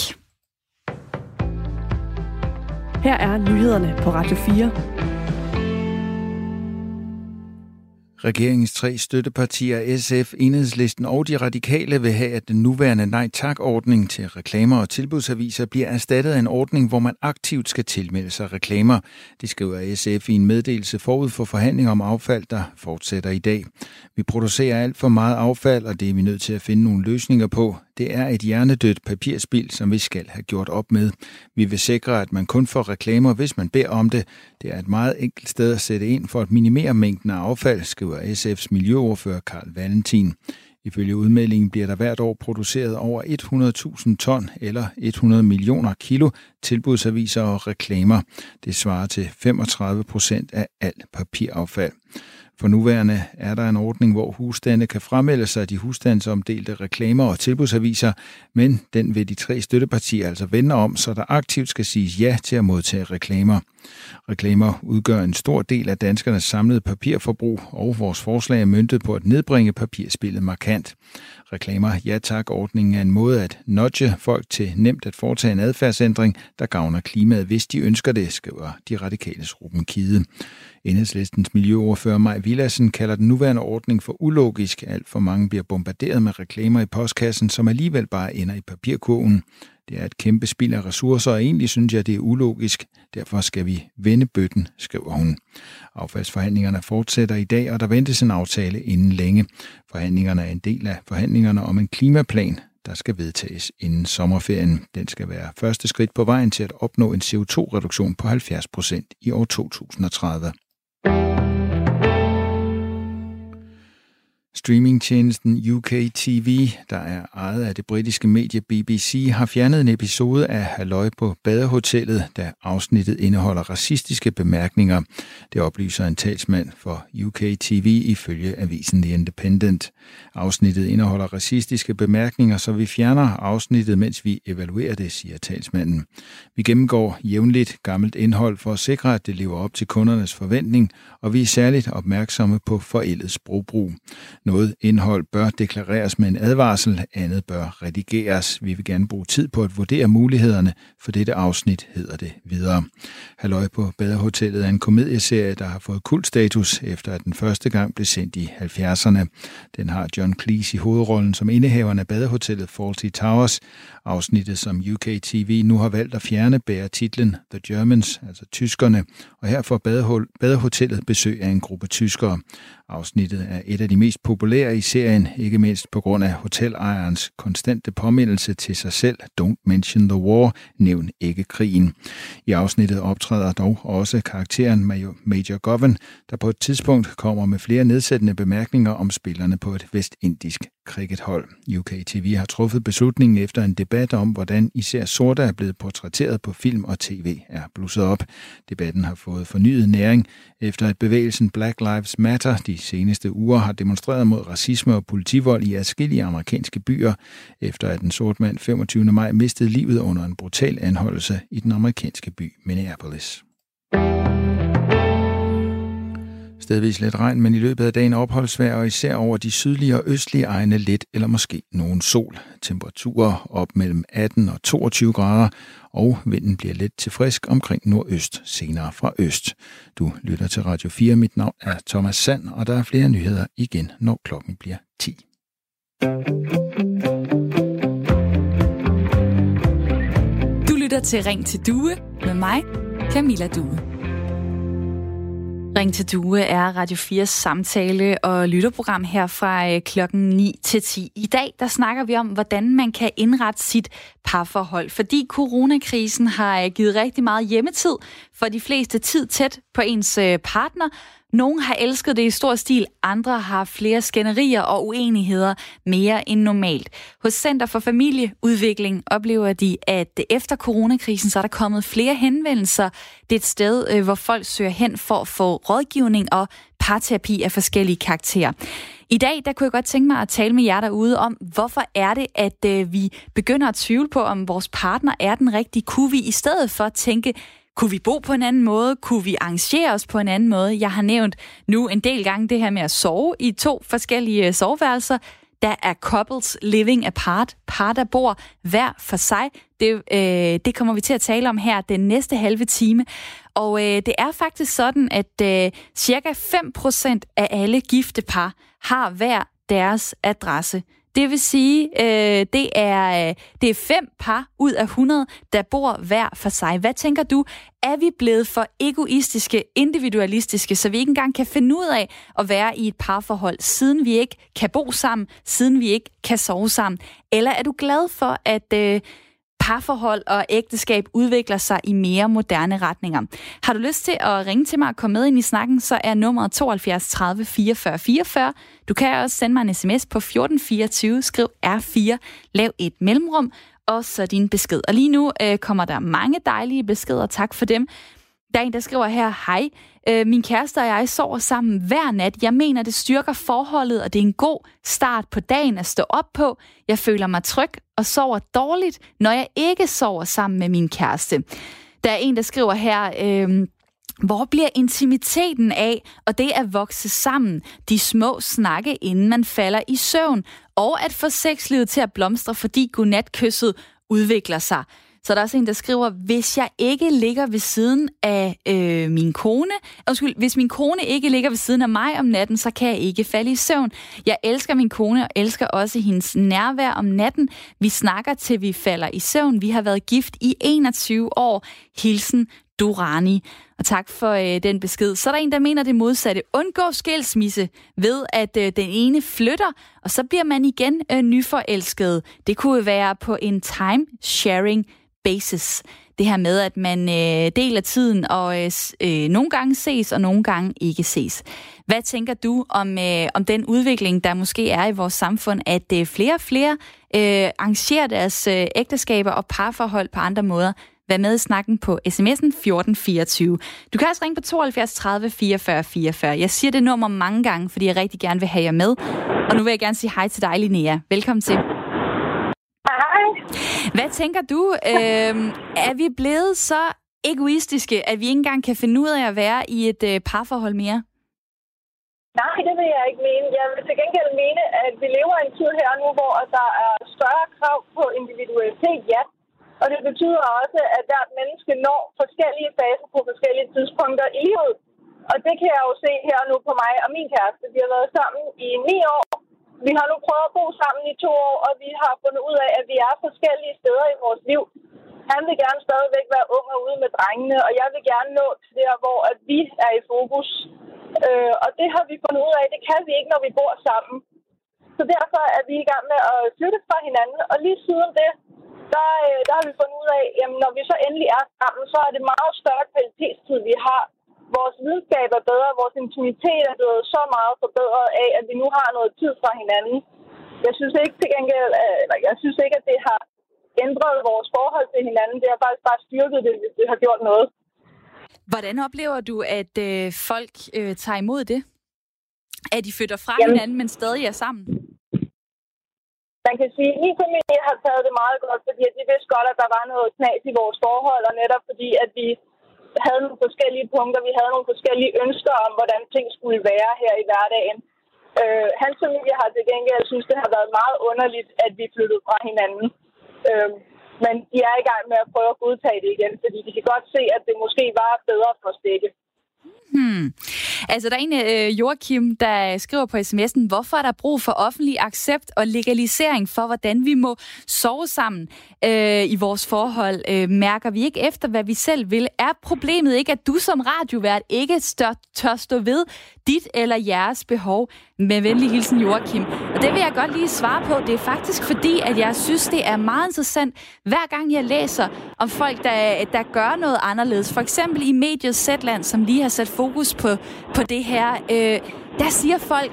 Her er nyhederne på Radio fire. Regeringens tre støttepartier, S F, Enhedslisten og de radikale, vil have, at den nuværende nej-tak-ordning til reklamer og tilbudsaviser bliver erstattet af en ordning, hvor man aktivt skal tilmelde sig reklamer. Det skriver S F i en meddelelse forud for forhandlinger om affald, der fortsætter i dag. Vi producerer alt for meget affald, og det er vi nødt til at finde nogle løsninger på. Det er et hjernedødt papirspild, som vi skal have gjort op med. Vi vil sikre, at man kun får reklamer, hvis man beder om det. Det er et meget enkelt sted at sætte ind for at minimere mængden af affald, skriver S F's miljøordfører Carl Valentin. Ifølge udmeldingen bliver der hvert år produceret over hundrede tusind ton eller hundrede millioner kilo tilbudsaviser og reklamer. Det svarer til femogtredive procent af alt papiraffald. For nuværende er der en ordning, hvor husstande kan fremmelde sig de husstandsomdelte reklamer og tilbudsaviser, men den vil de tre støttepartier altså vende om, så der aktivt skal siges ja til at modtage reklamer. Reklamer udgør en stor del af danskernes samlede papirforbrug, og vores forslag er møntet på at nedbringe papirspillet markant. Reklamer ja tak-ordningen er en måde at nudge folk til nemt at foretage en adfærdsændring, der gavner klimaet, hvis de ønsker det, skriver de radikales Ruben Kide. Enhedslistens miljøordfører Maj Villassen kalder den nuværende ordning for ulogisk. Alt for mange bliver bombarderet med reklamer i postkassen, som alligevel bare ender i papirkurven. Det er et kæmpe spild af ressourcer, og egentlig synes jeg, det er ulogisk. Derfor skal vi vende bøtten, skriver hun. Affaldsforhandlingerne fortsætter i dag, og der ventes en aftale inden længe. Forhandlingerne er en del af forhandlingerne om en klimaplan, der skal vedtages inden sommerferien. Den skal være første skridt på vejen til at opnå en C O to-reduktion på halvfjerds procent i år to tusind og tredive. Streamingtjenesten U K T V, der er ejet af det britiske medie B B C, har fjernet en episode af Halløj på Badehotellet, da afsnittet indeholder racistiske bemærkninger. Det oplyser en talsmand for U K T V ifølge avisen The Independent. Afsnittet indeholder racistiske bemærkninger, så vi fjerner afsnittet, mens vi evaluerer det, siger talsmanden. Vi gennemgår jævnligt gammelt indhold for at sikre, at det lever op til kundernes forventning, og vi er særligt opmærksomme på forældet sprogbrug. Noget indhold bør deklareres med en advarsel, andet bør redigeres. Vi vil gerne bruge tid på at vurdere mulighederne for dette afsnit, hedder det videre. Halløj på Badehotellet er en komedieserie, der har fået kultstatus, efter at den første gang blev sendt i halvfjerdserne. Den har John Cleese i hovedrollen som indehaveren af badehotellet Fawlty Towers. Afsnittet, som U K T V nu har valgt at fjerne, bærer titlen The Germans, altså tyskerne, og her får badehotellet besøg af en gruppe tyskere. Afsnittet er et af de mest populære i serien, ikke mindst på grund af hotelejerens konstante påmindelse til sig selv, don't mention the war, nævn ikke krigen. I afsnittet optræder dog også karakteren Major Govan, der på et tidspunkt kommer med flere nedsættende bemærkninger om spillerne på et vestindisk crickethold. U K T V har truffet beslutningen efter en debat om, hvordan især sorte er blevet portrætteret på film og tv er blusset op. Debatten har fået fornyet næring, efter at bevægelsen Black Lives Matter de seneste uger har demonstreret mod racisme og politivold i adskillige amerikanske byer, efter at en sort mand femogtyvende maj mistede livet under en brutal anholdelse i den amerikanske by Minneapolis. Stedvis lidt regn, men i løbet af dagen opholdsvejr, og især over de sydlige og østlige egne lidt eller måske nogen sol. Temperaturer op mellem atten og toogtyve grader, og vinden bliver let til frisk omkring nordøst, senere fra øst. Du lytter til Radio fire. Mit navn er Thomas Sand, og der er flere nyheder igen, når klokken bliver ti. Du lytter til Ring til Due med mig, Camilla Due. Ring til Due er Radio fires samtale- og lytterprogram her fra klokken ni til ti. I dag der snakker vi om, hvordan man kan indrette sit parforhold, fordi coronakrisen har givet rigtig meget hjemmetid for de fleste, tid tæt på ens partner. Nogle har elsket det i stor stil, andre har flere skænderier og uenigheder mere end normalt. Hos Center for Familieudvikling oplever de, at efter coronakrisen, så er der kommet flere henvendelser. Det er et sted, hvor folk søger hen for at få rådgivning og parterapi af forskellige karakterer. I dag, der kunne jeg godt tænke mig at tale med jer derude om, hvorfor er det, at vi begynder at tvivle på, om vores partner er den rigtige. Kunne vi i stedet for tænke, kunne vi bo på en anden måde? Kunne vi arrangere os på en anden måde? Jeg har nævnt nu en del gange det her med at sove i to forskellige soveværelser. Der er couples living apart, par der bor hver for sig. Det, øh, det kommer vi til at tale om her den næste halve time. Og øh, det er faktisk sådan, at øh, cirka fem procent af alle gifte par har hver deres adresse. Det vil sige, øh, det er øh, det er fem par ud af hundrede, der bor hver for sig. Hvad tænker du? Er vi blevet for egoistiske, individualistiske, så vi ikke engang kan finde ud af at være i et parforhold, siden vi ikke kan bo sammen, siden vi ikke kan sove sammen? Eller er du glad for, at øh, parforhold og ægteskab udvikler sig i mere moderne retninger? Har du lyst til at ringe til mig og komme med ind i snakken, så er nummeret tooghalvfjerds tredive fireogfyrre fireogfyrre. Du kan også sende mig en sms på fjorten fireogtyve, skriv R fire, lav et mellemrum, og så din besked. Og lige nu øh, kommer der mange dejlige beskeder, tak for dem. Der er en, der skriver her, hej, øh, min kæreste og jeg sover sammen hver nat. Jeg mener, det styrker forholdet, og det er en god start på dagen at stå op på. Jeg føler mig tryg og sover dårligt, når jeg ikke sover sammen med min kæreste. Der er en, der skriver her, øh, hvor bliver intimiteten af, og det at vokse sammen, de små snakke, inden man falder i søvn, og at få sexlivet til at blomstre, fordi godnatkysset udvikler sig. Så der er også en, der skriver, hvis jeg ikke ligger ved siden af øh, min kone, undskyld, hvis min kone ikke ligger ved siden af mig om natten, så kan jeg ikke falde i søvn. Jeg elsker min kone og elsker også hendes nærvær om natten. Vi snakker til vi falder i søvn. Vi har været gift i enogtyve år. Hilsen Durani. Og tak for øh, den besked. Så er der en, der mener det modsatte. Undgå skilsmisse ved, at øh, den ene flytter, og så bliver man igen øh, nyforelsket. Det kunne være på en time-sharing basis. Det her med, at man øh, deler tiden og øh, nogle gange ses, og nogle gange ikke ses. Hvad tænker du om, øh, om den udvikling, der måske er i vores samfund, at øh, flere og flere øh, arrangerer deres øh, ægteskaber og parforhold på andre måder? Vær med i snakken på sms'en fjorten fireogtyve. Du kan også ringe på tooghalvfjerds tredive fireogfyrre fireogfyrre. Jeg siger det nummer mange gange, fordi jeg rigtig gerne vil have jer med. Og nu vil jeg gerne sige hej til dig, Linea. Velkommen til. Hej. Hvad tænker du? Øh, er vi blevet så egoistiske, at vi ikke engang kan finde ud af at være i et øh, parforhold mere? Nej, det vil jeg ikke mene. Jeg vil til gengæld mene, at vi lever i en tid her nu, hvor der er større krav på individualitet, ja. Og det betyder også, at hvert menneske når forskellige faser på forskellige tidspunkter i livet. Og det kan jeg jo se her nu på mig og min kæreste. Vi har været sammen i ni år. Vi har nu prøvet at bo sammen i to år, og vi har fundet ud af, at vi er forskellige steder i vores liv. Han vil gerne stadigvæk være ung og ude med drengene, og jeg vil gerne nå til der, hvor at vi er i fokus. Øh, og det har vi fundet ud af, det kan vi ikke, når vi bor sammen. Så derfor er vi i gang med at flytte fra hinanden, og lige siden det, Der, der har vi fundet ud af, at når vi så endelig er sammen, så er det meget større kvalitetstid, vi har. Vores videnskab er bedre, vores intimitet er blevet så meget forbedret af, at vi nu har noget tid fra hinanden. Jeg synes ikke, til gengæld, eller jeg synes ikke, at det har ændret vores forhold til hinanden. Det har faktisk bare styrket det, hvis det har gjort noget. Hvordan oplever du, at øh, folk øh, tager imod det? At de flytter fra Jamen. hinanden, men stadig er sammen? Man kan sige, at min familie har taget det meget godt, fordi de vidste godt, at der var noget knas i vores forhold, og netop fordi, at vi havde nogle forskellige punkter, vi havde nogle forskellige ønsker om, hvordan ting skulle være her i hverdagen. Øh, hans familie har til gengæld synes, det har været meget underligt, at vi flyttede fra hinanden. Øh, men de er i gang med at prøve at godtage det igen, fordi de kan godt se, at det måske var bedre for os begge. Hmm. Altså, der er en øh, Joakim, der skriver på sms'en, hvorfor er der brug for offentlig accept og legalisering for, hvordan vi må sove sammen øh, i vores forhold? Øh, mærker vi ikke efter, hvad vi selv vil? Er problemet ikke, at du som radiovært ikke stør, tør stå ved dit eller jeres behov? Med venlig hilsen, Joakim. Og det vil jeg godt lige svare på. Det er faktisk fordi, at jeg synes, det er meget interessant, hver gang jeg læser om folk, der, der gør noget anderledes. For eksempel i mediet Zetland, som lige har sat fokus på, på det her. Øh, der siger folk,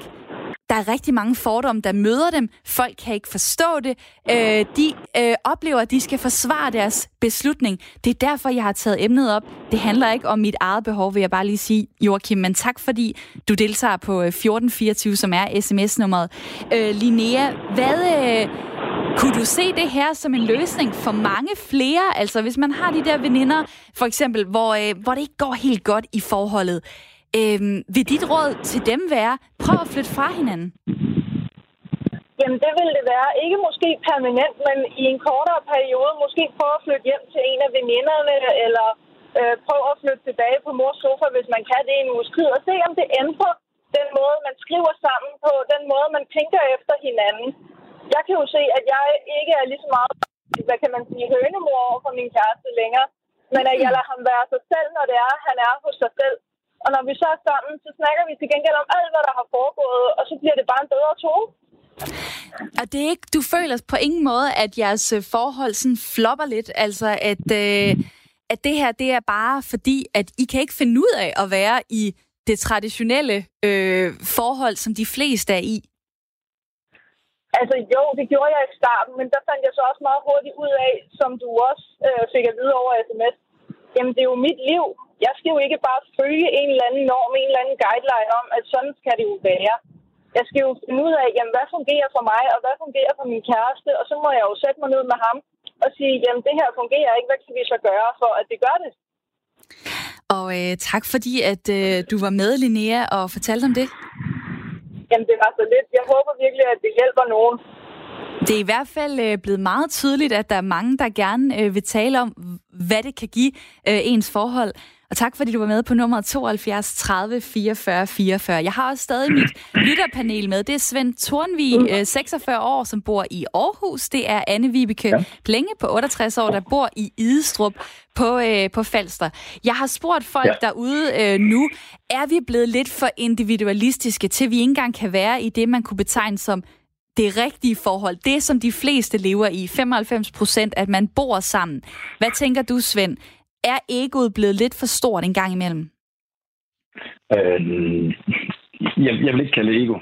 der er rigtig mange fordomme, der møder dem. Folk kan ikke forstå det. Øh, de øh, oplever, at de skal forsvare deres beslutning. Det er derfor, jeg har taget emnet op. Det handler ikke om mit eget behov, vil jeg bare lige sige, Joakim. Men tak, fordi du deltager på fjorten fireogtyve, som er sms-nummeret. Øh, Linea, hvad... Øh, kunne du se det her som en løsning for mange flere? Altså, hvis man har de der veninder, for eksempel, hvor, øh, hvor det ikke går helt godt i forholdet. Øhm, vil dit råd til dem være, prøv at flytte fra hinanden? Jamen, det vil det være. Ikke måske permanent, men i en kortere periode. Måske prøve at flytte hjem til en af veninderne, eller øh, prøve at flytte tilbage på mors sofa, hvis man kan det i en uges tid. Og se, om det ændrer den måde, man skriver sammen på, den måde, man tænker efter hinanden. Jeg kan jo se, at jeg ikke er lige så meget, hvad kan man sige, hønemor over for min kæreste længere. Men at jeg lader ham være sig selv, når det er, han er hos sig selv. Og når vi så er sammen, så snakker vi til gengæld om alt, hvad der har foregået, og så bliver det bare en bedre tone. Og det er ikke, du føler på ingen måde, at jeres forhold sådan flopper lidt, altså at, øh, at det her, det er bare fordi, at I kan ikke finde ud af at være i det traditionelle øh, forhold, som de fleste er i? Altså jo, det gjorde jeg i starten, men der fandt jeg så også meget hurtigt ud af, som du også øh, fik at vide over sms. Jamen det er jo mit liv. Jeg skal jo ikke bare følge en eller anden norm, en eller anden guideline om, at sådan skal det jo være. Jeg skal jo finde ud af, jamen, hvad fungerer for mig, og hvad fungerer for min kæreste, og så må jeg jo sætte mig ned med ham og sige, jamen det her fungerer ikke, hvad kan vi så gøre for, at det gør det? Og øh, tak fordi, at øh, du var med, Linea, og fortalte om det. Jamen det var så lidt. Jeg håber virkelig, at det hjælper nogen. Det er i hvert fald blevet meget tydeligt, at der er mange, der gerne vil tale om, hvad det kan give ens forhold. Og tak, fordi du var med på nummer tooghalvfjerds tredive fireogfyrre fireogfyrre. Jeg har også stadig mit lytterpanel med. Det er Svend Thornvig, seksogfyrre år, som bor i Aarhus. Det er Anne-Vibeke Plenge på otteogtres år, der bor i Idestrup på, øh, på Falster. Jeg har spurgt folk ja. derude øh, nu, er vi blevet lidt for individualistiske, til vi ikke engang kan være i det, man kunne betegne som det rigtige forhold, det som de fleste lever i, femoghalvfems procent, at man bor sammen. Hvad tænker du, Svend? Er egoet blevet lidt for stort en gang imellem? Øh, jeg, jeg vil ikke kalde det ego.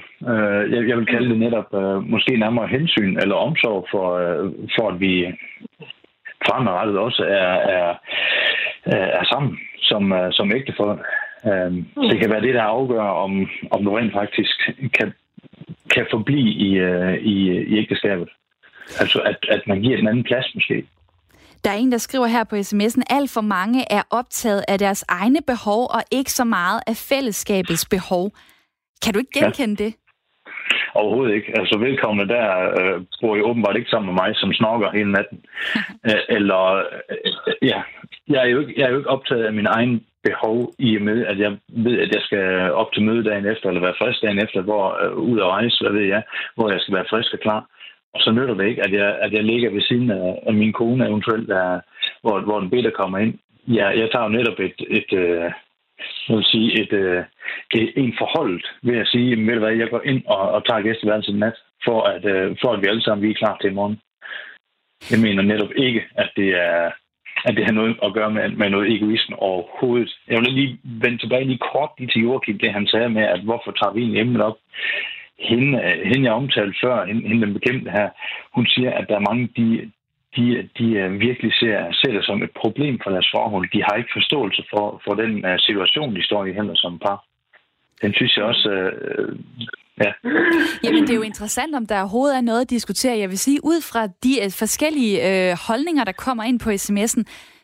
Jeg, jeg vil kalde det netop måske nærmere hensyn eller omsorg for, for at vi fremadrettet også er, er, er sammen som, som ægtefolk. Det kan være det, der afgør, om, om du rent faktisk kan kan forblive i, øh, i, i ægteskabet. Altså, at, at man giver den anden plads, måske. Der er en, der skriver her på sms'en, alt for mange er optaget af deres egne behov, og ikke så meget af fællesskabets behov. Kan du ikke genkende ja. det? Overhovedet ikke. Altså, vedkommende der øh, bor jo åbenbart ikke sammen med mig, som snakker hele natten. Æ, eller, øh, ja, jeg er, jo ikke, jeg er jo ikke optaget af min egen behov i og med, at jeg ved, at jeg skal op til mødedagen efter, eller være frisk dagen efter, hvor øh, ud og rejse, hvad ved jeg, hvor jeg skal være frisk og klar. Og så nytter det ikke, at jeg, at jeg ligger ved siden af, af min kone, eventuelt, der, hvor, hvor en bedre kommer ind. Jeg, jeg tager jo netop et, et, øh, jeg vil sige, et, øh, et, en forholdet ved at sige, ved du hvad, jeg går ind og, og tager gæsteværelsen i nat, for at, øh, for at vi alle sammen vi er klar til i morgen. Jeg mener netop ikke, at det er at det har noget at gøre med, med noget egoisme overhovedet. Jeg vil lige vende tilbage lige kort lige til Joakim, det han sagde med, at hvorfor tager vi egentlig emnet op? Hende, hende jeg omtalte før, hende, hende den bekendte her, hun siger, at der er mange, de, de, de virkelig ser, ser det som et problem for deres forhold. De har ikke forståelse for, for den uh, situation, de står i heller som par. Den synes jeg også... Uh, Ja. Jamen, det er jo interessant, om der overhovedet er noget at diskutere. Jeg vil sige, ud fra de forskellige øh, holdninger, der kommer ind på sms'en,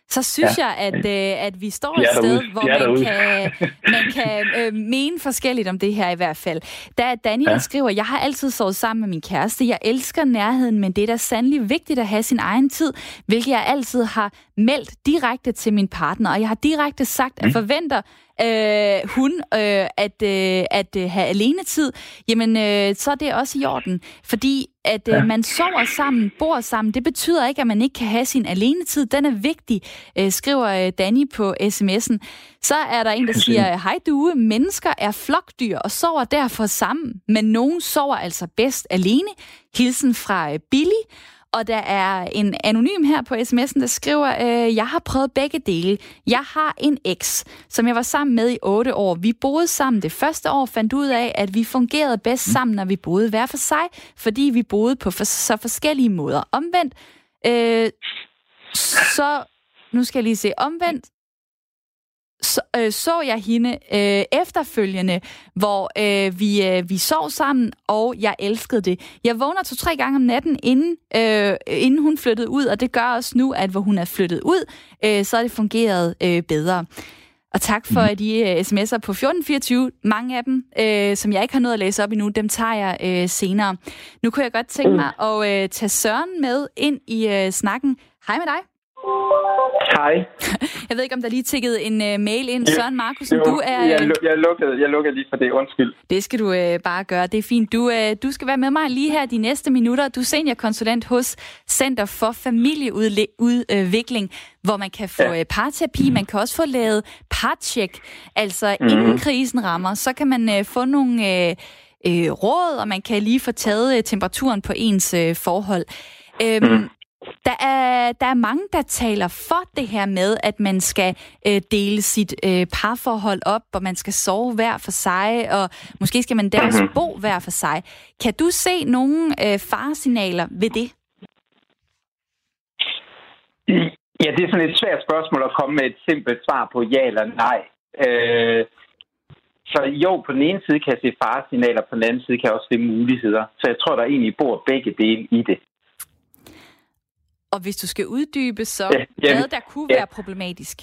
så synes ja. jeg, at, øh, at vi står et sted, derude. hvor man kan, man kan øh, mene forskelligt om det her i hvert fald. Der er Daniel, der ja. skriver, jeg har altid sovet sammen med min kæreste. Jeg elsker nærheden, men det er da sandelig vigtigt at have sin egen tid, hvilket jeg altid har meldt direkte til min partner. Og jeg har direkte sagt, at jeg forventer, øh, hun øh, at, øh, at øh, have alenetid, jamen øh, så er det også i orden. Fordi at øh, man sover sammen, bor sammen, det betyder ikke, at man ikke kan have sin alenetid. Den er vigtig, øh, skriver øh, Danny på sms'en. Så er der en, der siger, hej Due, mennesker er flokdyr og sover derfor sammen, men nogen sover altså bedst alene. Hilsen fra øh, Billy. Og der er en anonym her på sms'en, der skriver, øh, jeg har prøvet begge dele. Jeg har en eks, som jeg var sammen med i otte år. Vi boede sammen det første år, fandt ud af, at vi fungerede bedst sammen, når vi boede hver for sig, fordi vi boede på for, så forskellige måder. Omvendt, øh, så, nu skal jeg lige se, omvendt, så, øh, så jeg hende øh, efterfølgende, hvor øh, vi, øh, vi sov sammen, og jeg elskede det. Jeg vågner to-tre gange om natten, inden, øh, inden hun flyttede ud, og det gør også nu, at hvor hun er flyttet ud, øh, så har det fungeret øh, bedre. Og tak for mm. de øh, sms'er på fjorten fireogtyve. Mange af dem, øh, som jeg ikke har nået at læse op endnu, dem tager jeg øh, senere. Nu kunne jeg godt tænke mig at øh, tage Søren med ind i øh, snakken. Hej med dig. Hej. Jeg ved ikke, om der lige tikkede en uh, mail ind. Søren Marcussen, du er... Jeg, jeg, lukkede, jeg lukkede lige for det. Undskyld. Det skal du uh, bare gøre. Det er fint. Du, uh, du skal være med mig lige her de næste minutter. Du er seniorkonsulent hos Center for Familieudvikling, hvor man kan få ja. uh, parterapi. Mm. Man kan også få lavet partjek. Altså, mm. inden krisen rammer, så kan man uh, få nogle uh, uh, råd, og man kan lige få taget uh, temperaturen på ens uh, forhold. Uh, mm. Der er, der er mange, der taler for det her med, at man skal øh, dele sit øh, parforhold op, og man skal sove hver for sig, og måske skal man der også bo hver for sig. Kan du se nogle øh, faresignaler ved det? Ja, det er sådan et svært spørgsmål at komme med et simpelt svar på ja eller nej. Øh, så jo, på den ene side kan jeg se faresignaler, på den anden side kan jeg også se muligheder. Så jeg tror, der egentlig bor begge dele i det. Og hvis du skal uddybe, så ja, jamen, hvad der kunne ja. være problematisk?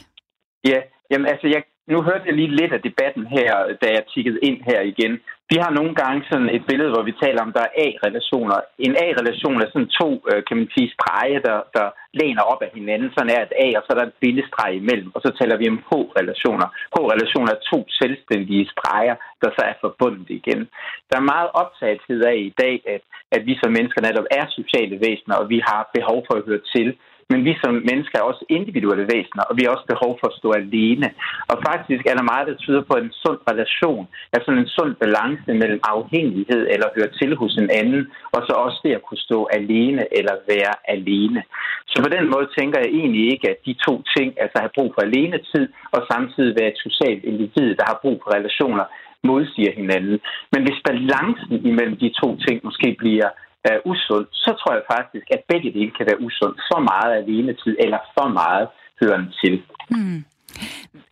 Ja, jamen altså, jeg, nu hørte jeg lige lidt af debatten her, da jeg tikkede ind her igen. Vi har nogle gange sådan et billede, hvor vi taler om, der er A-relationer. En A-relation er sådan to, kan man sige, strege, der, der læner op af hinanden. Sådan er et A, og så er der en bindestreg imellem. Og så taler vi om H-relationer. H-relationer er to selvstændige streger, der så er forbundet igen. Der er meget optagethed af i dag, at, at vi som mennesker netop er sociale væsener, og vi har behov for at høre til. Men vi som mennesker er også individuelle væsener, og vi har også behov for at stå alene. Og faktisk er der meget, der tyder på en sund relation, altså en sund balance mellem afhængighed eller høre til hos en anden, og så også det at kunne stå alene eller være alene. Så på den måde tænker jeg egentlig ikke, at de to ting, altså have brug for alenetid og samtidig være et socialt individ, der har brug for relationer, modsiger hinanden. Men hvis balancen imellem de to ting måske bliver er usund, så tror jeg faktisk, at begge dele kan være usund. Så meget alenetid, eller for meget hører til. Mm.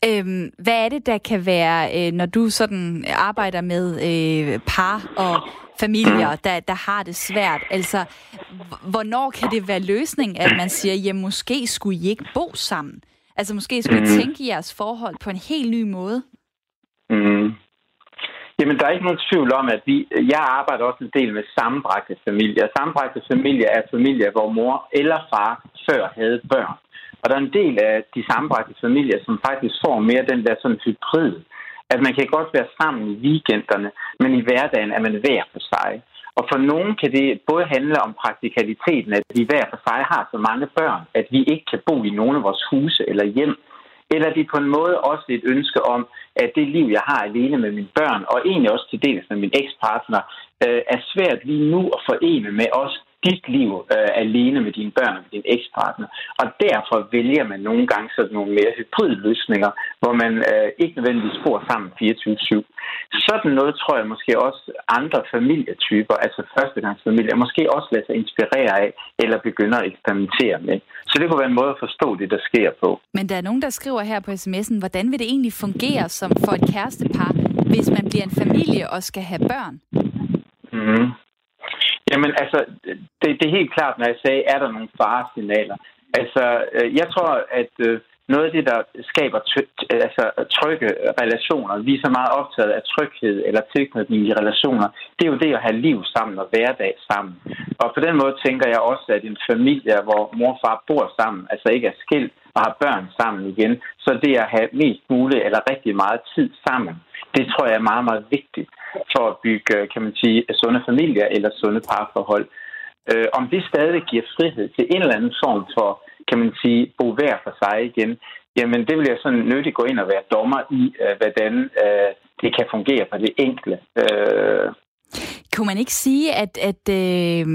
Øhm, hvad er det, der kan være, når du sådan arbejder med øh, par og familier, der, der har det svært? Altså, hvornår kan det være løsning, at man siger, ja, måske skulle I ikke bo sammen? Altså, måske skulle I mm. tænke jeres forhold på en helt ny måde? Mm. Jamen, der er ikke nogen tvivl om, at vi, jeg arbejder også en del med sammenbragte familier. Sammenbragte familier er familier, hvor mor eller far før havde børn. Og der er en del af de sammenbragte familier, som faktisk får mere den der sådan hybrid. At man kan godt være sammen i weekenderne, men i hverdagen er man hver for sig. Og for nogen kan det både handle om praktikaliteten, at vi hver for sig har så mange børn, at vi ikke kan bo i nogen af vores huse eller hjem. Eller det er på en måde også et ønske om, at det liv, jeg har alene med mine børn, og egentlig også til dels med min ekspartner, øh, er svært lige nu at forene med også dit liv øh, alene med dine børn og med din ekspartner. Og derfor vælger man nogle gange sådan nogle mere hybridløsninger, hvor man øh, ikke nødvendigvis bor sammen fireogtyve syv. Sådan noget tror jeg måske også andre familietyper, altså førstegangsfamilier, måske også lader sig inspirere af, eller begynder at eksperimentere med. Så det kunne være en måde at forstå det, der sker på. Men der er nogen, der skriver her på sms'en, hvordan vil det egentlig fungere som for et kærestepar, hvis man bliver en familie og skal have børn? Mhm. Jamen altså, det, det er helt klart, når jeg sagde, er der nogle faresignaler? Altså, jeg tror, at noget af det, der skaber try- altså, trygge relationer, vi er så meget optaget af tryghed eller tilknytning i relationer, det er jo det at have liv sammen og hverdag sammen. Og på den måde tænker jeg også, at en familie, hvor mor og far bor sammen, altså ikke er skilt, og har børn sammen igen, så det at have mest muligt eller rigtig meget tid sammen, det tror jeg er meget, meget vigtigt for at bygge, kan man sige, sunde familier eller sunde parforhold. Øh, om det stadig giver frihed til en eller anden form for, kan man sige, bo hver for sig igen, jamen det vil jeg sådan nødigt gå ind og være dommer i, øh, hvordan øh, det kan fungere for det enkelte. Øh. Kunne man ikke sige, at, at øh,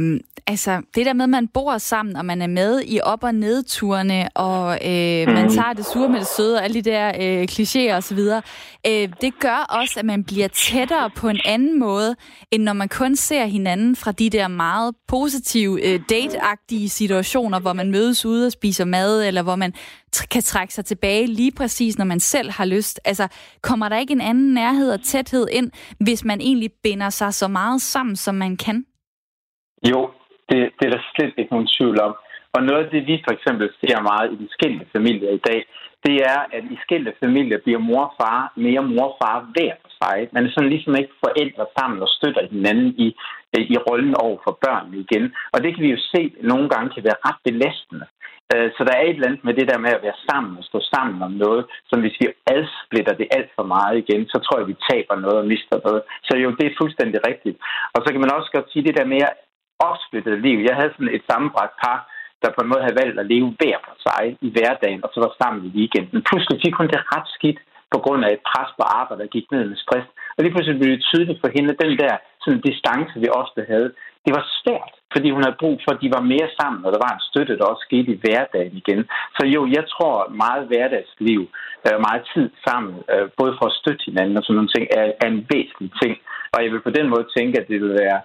altså, det der med, at man bor sammen, og man er med i op- og nedturene, og øh, man tager det sure med det søde, og alle de der øh, klichéer osv., øh, det gør også, at man bliver tættere på en anden måde, end når man kun ser hinanden fra de der meget positive, øh, date-agtige situationer, hvor man mødes ude og spiser mad, eller hvor man t- kan trække sig tilbage lige præcis, når man selv har lyst. Altså, kommer der ikke en anden nærhed og tæthed ind, hvis man egentlig binder sig så meget sammen, som man kan? Jo, det, det er der slet ikke nogen tvivl om. Og noget af det, vi for eksempel ser meget i de skilte familier i dag, det er, at i skilte familier bliver mor og far mere mor og far hver for sig. Man er sådan ligesom ikke forældre sammen og støtter hinanden i, i rollen over for børnene igen. Og det kan vi jo se nogle gange kan være ret belastende. Så der er et eller andet med det der med at være sammen og stå sammen om noget, som hvis vi adsplitter det alt for meget igen, så tror jeg, vi taber noget og mister noget. Så jo, det er fuldstændig rigtigt. Og så kan man også godt sige det der mere opsplittede liv. Jeg havde sådan et sammenbragt par, der på en måde havde valgt at leve hver for sig i hverdagen, og så var sammen i weekenden. Pludselig fik hun det ret skidt på grund af et pres på arbejde, der gik ned med stress. Og lige pludselig blev det tydeligt for hende, at den der sådan distance, vi ofte havde, det var svært, fordi hun havde brug for, at de var mere sammen, og der var en støtte, der også skete i hverdagen igen. Så jo, jeg tror meget hverdagsliv, meget tid sammen, både for at støtte hinanden og sådan nogle ting, er en væsentlig ting. Og jeg vil på den måde tænke, at det vil være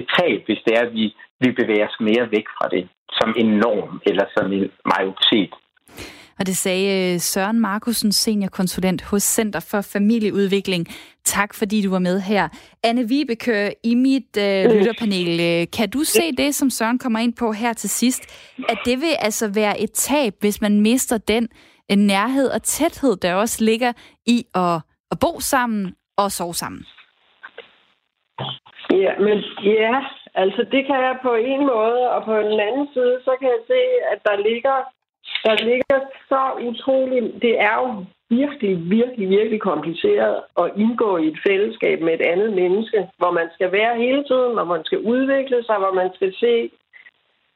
et tab, hvis det er, at vi, vi bevæger os mere væk fra det, som en norm eller som en majoritet. Og det sagde Søren Marcussen, seniorkonsulent hos Center for Familieudvikling. Tak fordi du var med her. Anne-Vibeke, i mit øh, lytterpanel, øh, kan du se det, som Søren kommer ind på her til sidst, at det vil altså være et tab, hvis man mister den øh, nærhed og tæthed, der også ligger i at, at bo sammen og sove sammen? Ja, men ja, altså det kan jeg på en måde, og på den anden side, så kan jeg se, at der ligger Der ligger så utroligt. Det er jo virkelig, virkelig, virkelig kompliceret at indgå i et fællesskab med et andet menneske, hvor man skal være hele tiden, hvor man skal udvikle sig, hvor man skal se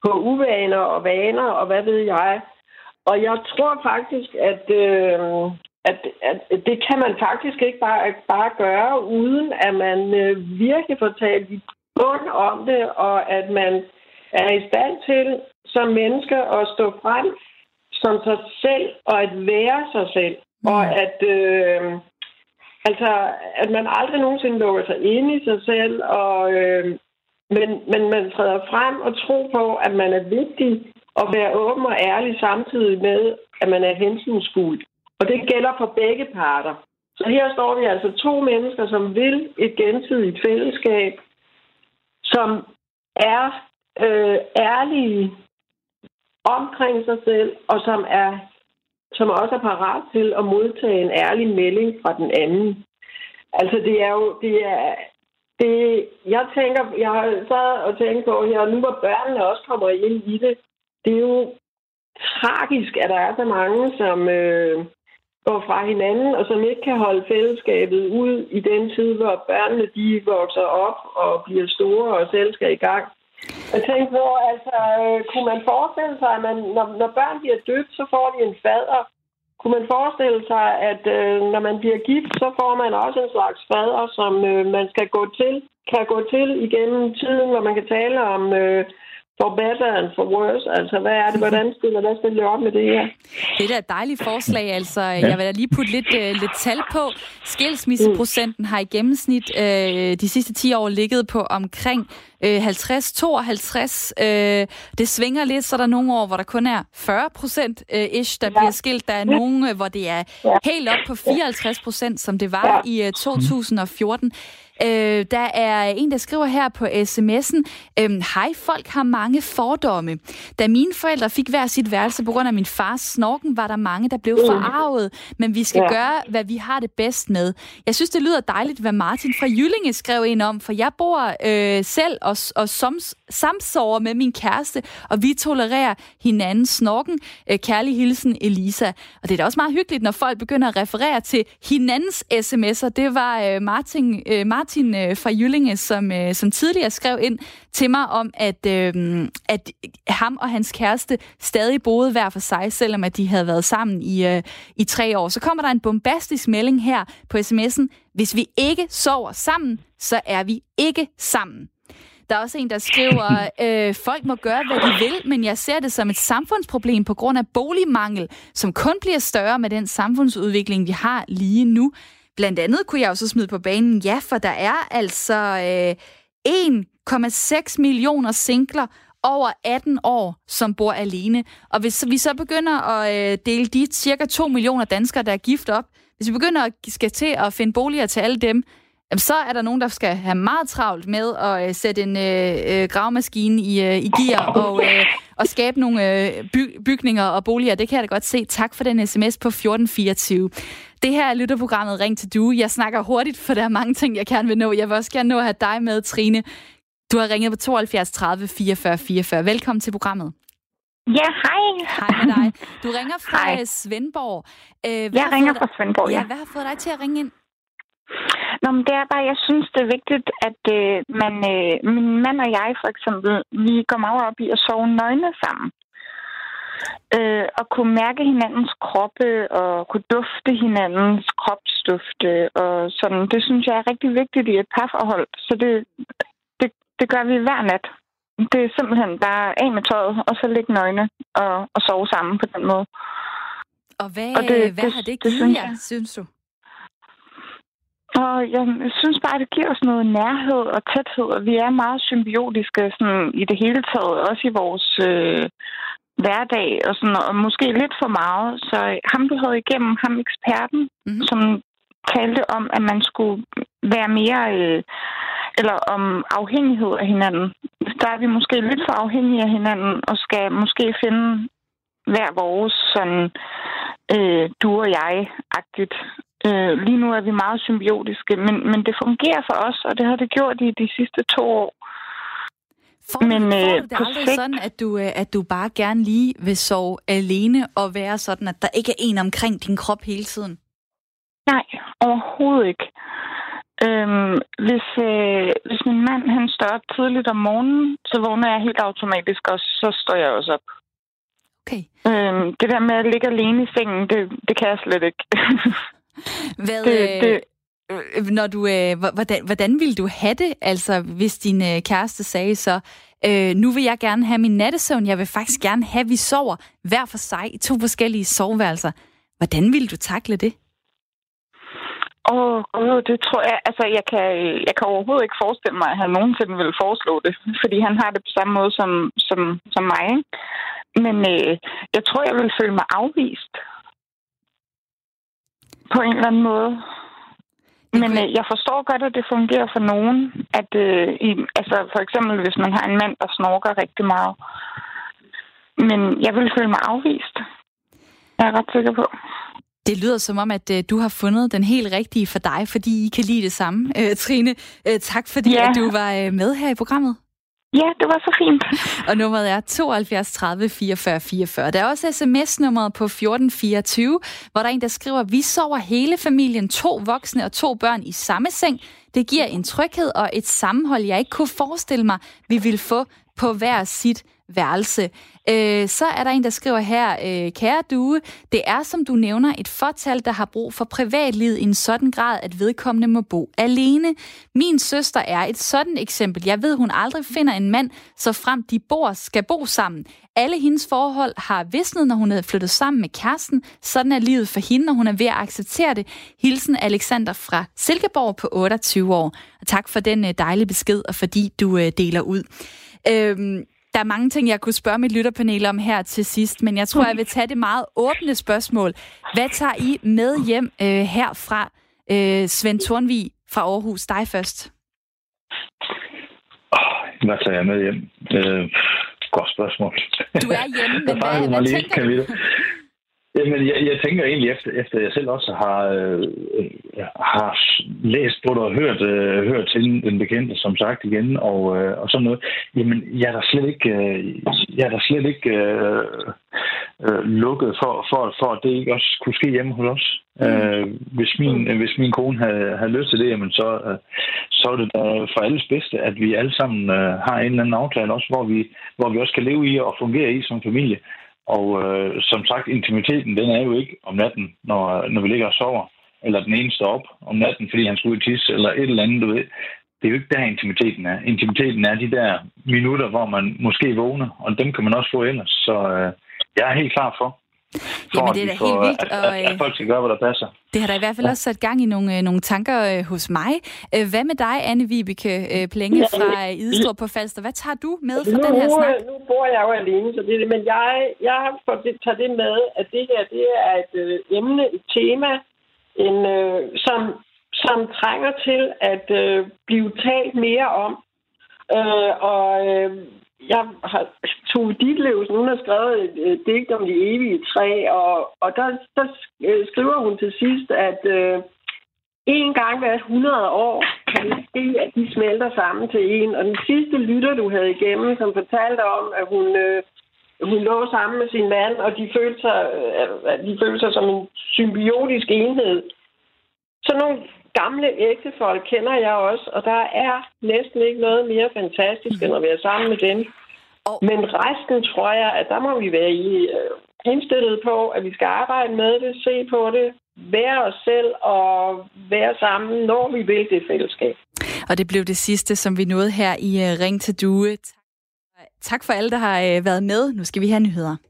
på uvaner og vaner og hvad ved jeg. Og jeg tror faktisk, at, øh, at, at det kan man faktisk ikke bare, bare gøre, uden at man øh, virkelig får talt i bund om det, og at man er i stand til som mennesker at stå frem som sig selv, og at være sig selv, og at, øh, altså, at man aldrig nogensinde lukker sig inde i sig selv, og, øh, men, men man træder frem og tror på, at man er vigtig, og være åben og ærlig samtidig med, at man er hensynsfuld. Og det gælder for begge parter. Så her står vi altså to mennesker, som vil et gensidigt fællesskab, som er øh, ærlige omkring sig selv, og som, er, som også er parat til at modtage en ærlig melding fra den anden. Altså, det er jo... Det er, det, jeg tænker... Jeg har sad og tænkt på her, og nu hvor børnene også kommer ind i det, det er jo tragisk, at der er så mange, som øh, går fra hinanden, og som ikke kan holde fællesskabet ud i den tid, hvor børnene de vokser op og bliver store og selv skal i gang. Jeg tænkte på, altså, kunne man forestille sig, at man, når, når børn bliver døbt, så får de en fader. Kunne man forestille sig, at øh, når man bliver gift, så får man også en slags fader, som øh, man skal gå til, kan gå til igennem tiden, hvor man kan tale om øh, for better and for worse. Altså, hvad er det? Hvordan stiller det? Stiller jeg op med det her? Det er da et dejligt forslag, altså. Jeg vil da lige putte lidt, øh, lidt tal på. Skilsmisseprocenten har i gennemsnit øh, de sidste ti år ligget på omkring halvtreds til tooghalvtreds. Øh, det svinger lidt, så er der nogle år, hvor der kun er fyrre procent øh, ish, der ja. bliver skilt. Der er nogle, hvor det er ja. helt op på fireoghalvtreds procent, som det var ja. i øh, to tusind og fjorten. Øh, der er en, der skriver her på sms'en, hej, folk har mange fordomme. Da mine forældre fik hver sit værelse på grund af min fars snorken, var der mange, der blev forarvet. Men vi skal ja. gøre, hvad vi har det bedst med. Jeg synes, det lyder dejligt, hvad Martin fra Jyllinge skrev ind om, for jeg bor øh, selv og, og samsover med min kæreste, og vi tolererer hinandens snorken. Øh, kærlig hilsen, Elisa. Og det er da også meget hyggeligt, når folk begynder at referere til hinandens sms'er. Det var øh, Martin, øh, Martin øh, fra Jyllinge, som, øh, som tidligere skrev ind til mig om, at, øh, at ham og hans kæreste stadig boede hver for sig, selvom at de havde været sammen i, øh, i tre år. Så kommer der en bombastisk melding her på sms'en. Hvis vi ikke sover sammen, så er vi ikke sammen. Der er også en, der skriver, øh, folk må gøre, hvad de vil, men jeg ser det som et samfundsproblem på grund af boligmangel, som kun bliver større med den samfundsudvikling, vi har lige nu. Blandt andet kunne jeg også smide på banen, ja, for der er altså øh, en komma seks millioner singler over atten år, som bor alene. Og hvis vi så begynder at øh, dele de cirka to millioner danskere, der er gift op, hvis vi begynder at skal til at finde boliger til alle dem, så er der nogen, der skal have meget travlt med at sætte en øh, gravemaskine i, øh, i gear og, øh, og skabe nogle øh, by- bygninger og boliger. Det kan jeg da godt se. Tak for den sms på fjorten fireogtyve. Det her er lytterprogrammet Ring til Due. Jeg snakker hurtigt, for der er mange ting, jeg gerne vil nå. Jeg vil også gerne nå at have dig med, Trine. Du har ringet på tooghalvfjerds tredive fireogfyrre fireogfyrre. Velkommen til programmet. Ja, hej. Hej med dig. Du ringer fra hej. Svendborg. Hvad jeg ringer fra Svendborg, ja. Hvad har fået dig til at ringe ind? Nå, men det er bare, jeg synes, det er vigtigt, at øh, man, øh, min mand og jeg, for eksempel, vi går meget op i at sove nøgne sammen. Øh, og kunne mærke hinandens kroppe, og kunne dufte hinandens kropsdufte, og sådan. Det synes jeg er rigtig vigtigt i et parforhold. Så det, det, det gør vi hver nat. Det er simpelthen bare af med tøjet, og så ligge nøgne og, og sove sammen på den måde. Og hvad, og det, hvad det, har det givet jer, synes du? Og jeg synes bare, det giver os noget nærhed og tæthed, og vi er meget symbiotiske sådan, i det hele taget, også i vores øh, hverdag, og, sådan, og måske lidt for meget. Så ham, du havde igennem, ham eksperten, mm-hmm. som talte om, at man skulle være mere, øh, eller om afhængighed af hinanden. Der er vi måske lidt for afhængige af hinanden, og skal måske finde hver vores sådan, øh, du og jeg-agtigt. Øh, lige nu er vi meget symbiotiske, men, men det fungerer for os, og det har det gjort i de sidste to år. For, men øh, for, det er aldrig sigt... sådan, at du, at du bare gerne lige vil sove alene og være sådan, at der ikke er en omkring din krop hele tiden? Nej, overhovedet ikke. Øhm, hvis, øh, hvis min mand han står op tidligt om morgenen, så vågner jeg helt automatisk, og så står jeg også op. Okay. Øhm, det der med at ligge alene i sengen, det, det kan jeg slet ikke. Hvad, det, det. Øh, når du, øh, hvordan, hvordan ville du have det, altså, hvis din øh, kæreste sagde så, øh, nu vil jeg gerne have min nattesøvn, jeg vil faktisk gerne have, at vi sover hver for sig i to forskellige soveværelser. Hvordan ville du takle det? Åh, oh, det tror jeg, altså, jeg kan, jeg kan overhovedet ikke forestille mig, at han nogensinde ville foreslå det, fordi han har det på samme måde som, som, som mig. Men øh, jeg tror, jeg ville føle mig afvist. På en eller anden måde. Men øh, jeg forstår godt, at det fungerer for nogen. At, øh, i, altså for eksempel, hvis man har en mand, der snorker rigtig meget. Men jeg vil føle mig afvist. Jeg er ret sikker på. Det lyder som om, at øh, du har fundet den helt rigtige for dig, fordi I kan lide det samme. Øh, Trine, øh, tak fordi ja. at du var øh, med her i programmet. Ja, det var så fint. Og nummeret er tooghalvfjerds tredive fireogfyrre fireogfyrre. Der er også sms-nummeret på fjorten fireogtyve, hvor der er en, der skriver, vi sover hele familien, to voksne og to børn i samme seng. Det giver en tryghed og et sammenhold, jeg ikke kunne forestille mig, vi ville få på hver sit værelse. Øh, så er der en, der skriver her, øh, kære Due, det er, som du nævner, et fortal, der har brug for privatlivet i en sådan grad, at vedkommende må bo alene. Min søster er et sådan eksempel. Jeg ved, hun aldrig finder en mand, så frem de bor, skal bo sammen. Alle hendes forhold har visnet, når hun er flyttet sammen med kæresten. Sådan er livet for hende, når hun er ved at acceptere det. Hilsen Alexander fra Silkeborg på otteogtyve år. Og tak for den øh, dejlige besked, og fordi du øh, deler ud. Øh, Der er mange ting, jeg kunne spørge mit lytterpanel om her til sidst, men jeg tror, jeg vil tage det meget åbne spørgsmål. Hvad tager I med hjem øh, her fra øh, Svend Thornvig fra Aarhus. Dig først. Hvad tager jeg med hjem? Øh, godt spørgsmål. Du er hjemme, men hvad, hvad lige, tænker du? Jamen, jeg, jeg tænker egentlig, efter, efter jeg selv også har, øh, har læst på det og hørt, øh, hørt til den bekendte, som sagt igen, og, øh, og sådan noget, jamen, jeg er da slet ikke, øh, jeg er da slet ikke øh, øh, lukket for, for, for, at det ikke også kunne ske hjemme hos os. Mm. Øh, hvis, min, øh, hvis min kone havde, havde lyst til det, jamen, så, øh, så er det da for alles bedste, at vi alle sammen øh, har en eller anden aftale også, hvor vi, hvor vi også kan leve i og fungere i som familie. Og øh, som sagt, intimiteten, den er jo ikke om natten, når, når vi ligger og sover, eller den ene står op om natten, fordi han skal ud i tisse, eller et eller andet, du ved. Det er jo ikke der, intimiteten er. Intimiteten er de der minutter, hvor man måske vågner, og dem kan man også få ellers. Så øh, jeg er helt klar for, for Jamen, det er at, får, helt vildt, og, at, at, at folk skal gøre, hvad der passer. Det har da i hvert fald også sat gang i nogle, nogle tanker øh, hos mig. Hvad med dig, Anne-Vibeke øh, Plenge fra Idestrup på Falster? Hvad tager du med fra nu, den her snak? Nu bor jeg jo alene, så det, men jeg, jeg tager det med, at det her det er et øh, emne, et tema, en, øh, som, som trænger til at øh, blive talt mere om. Øh, og øh, jeg har Tove Ditlevsen, hun har skrevet et, et digt om de evige træ, og, og der, der skriver hun til sidst, at øh, en gang hver hundrede år kan det ske, at de smelter sammen til en. Og den sidste lytter, du havde igennem, som fortalte om, at hun, øh, hun lå sammen med sin mand, og de følte sig, øh, de følte sig som en symbiotisk enhed. Sådan nogle gamle ægtefolk kender jeg også, og der er næsten ikke noget mere fantastisk, end at være sammen med dem. Men resten tror jeg, at der må vi være i øh, indstillet på, at vi skal arbejde med det, se på det, være os selv og være sammen, når vi vil det fællesskab. Og det blev det sidste, som vi nåede her i Ring til Due. Tak for alle, der har været med. Nu skal vi have nyheder.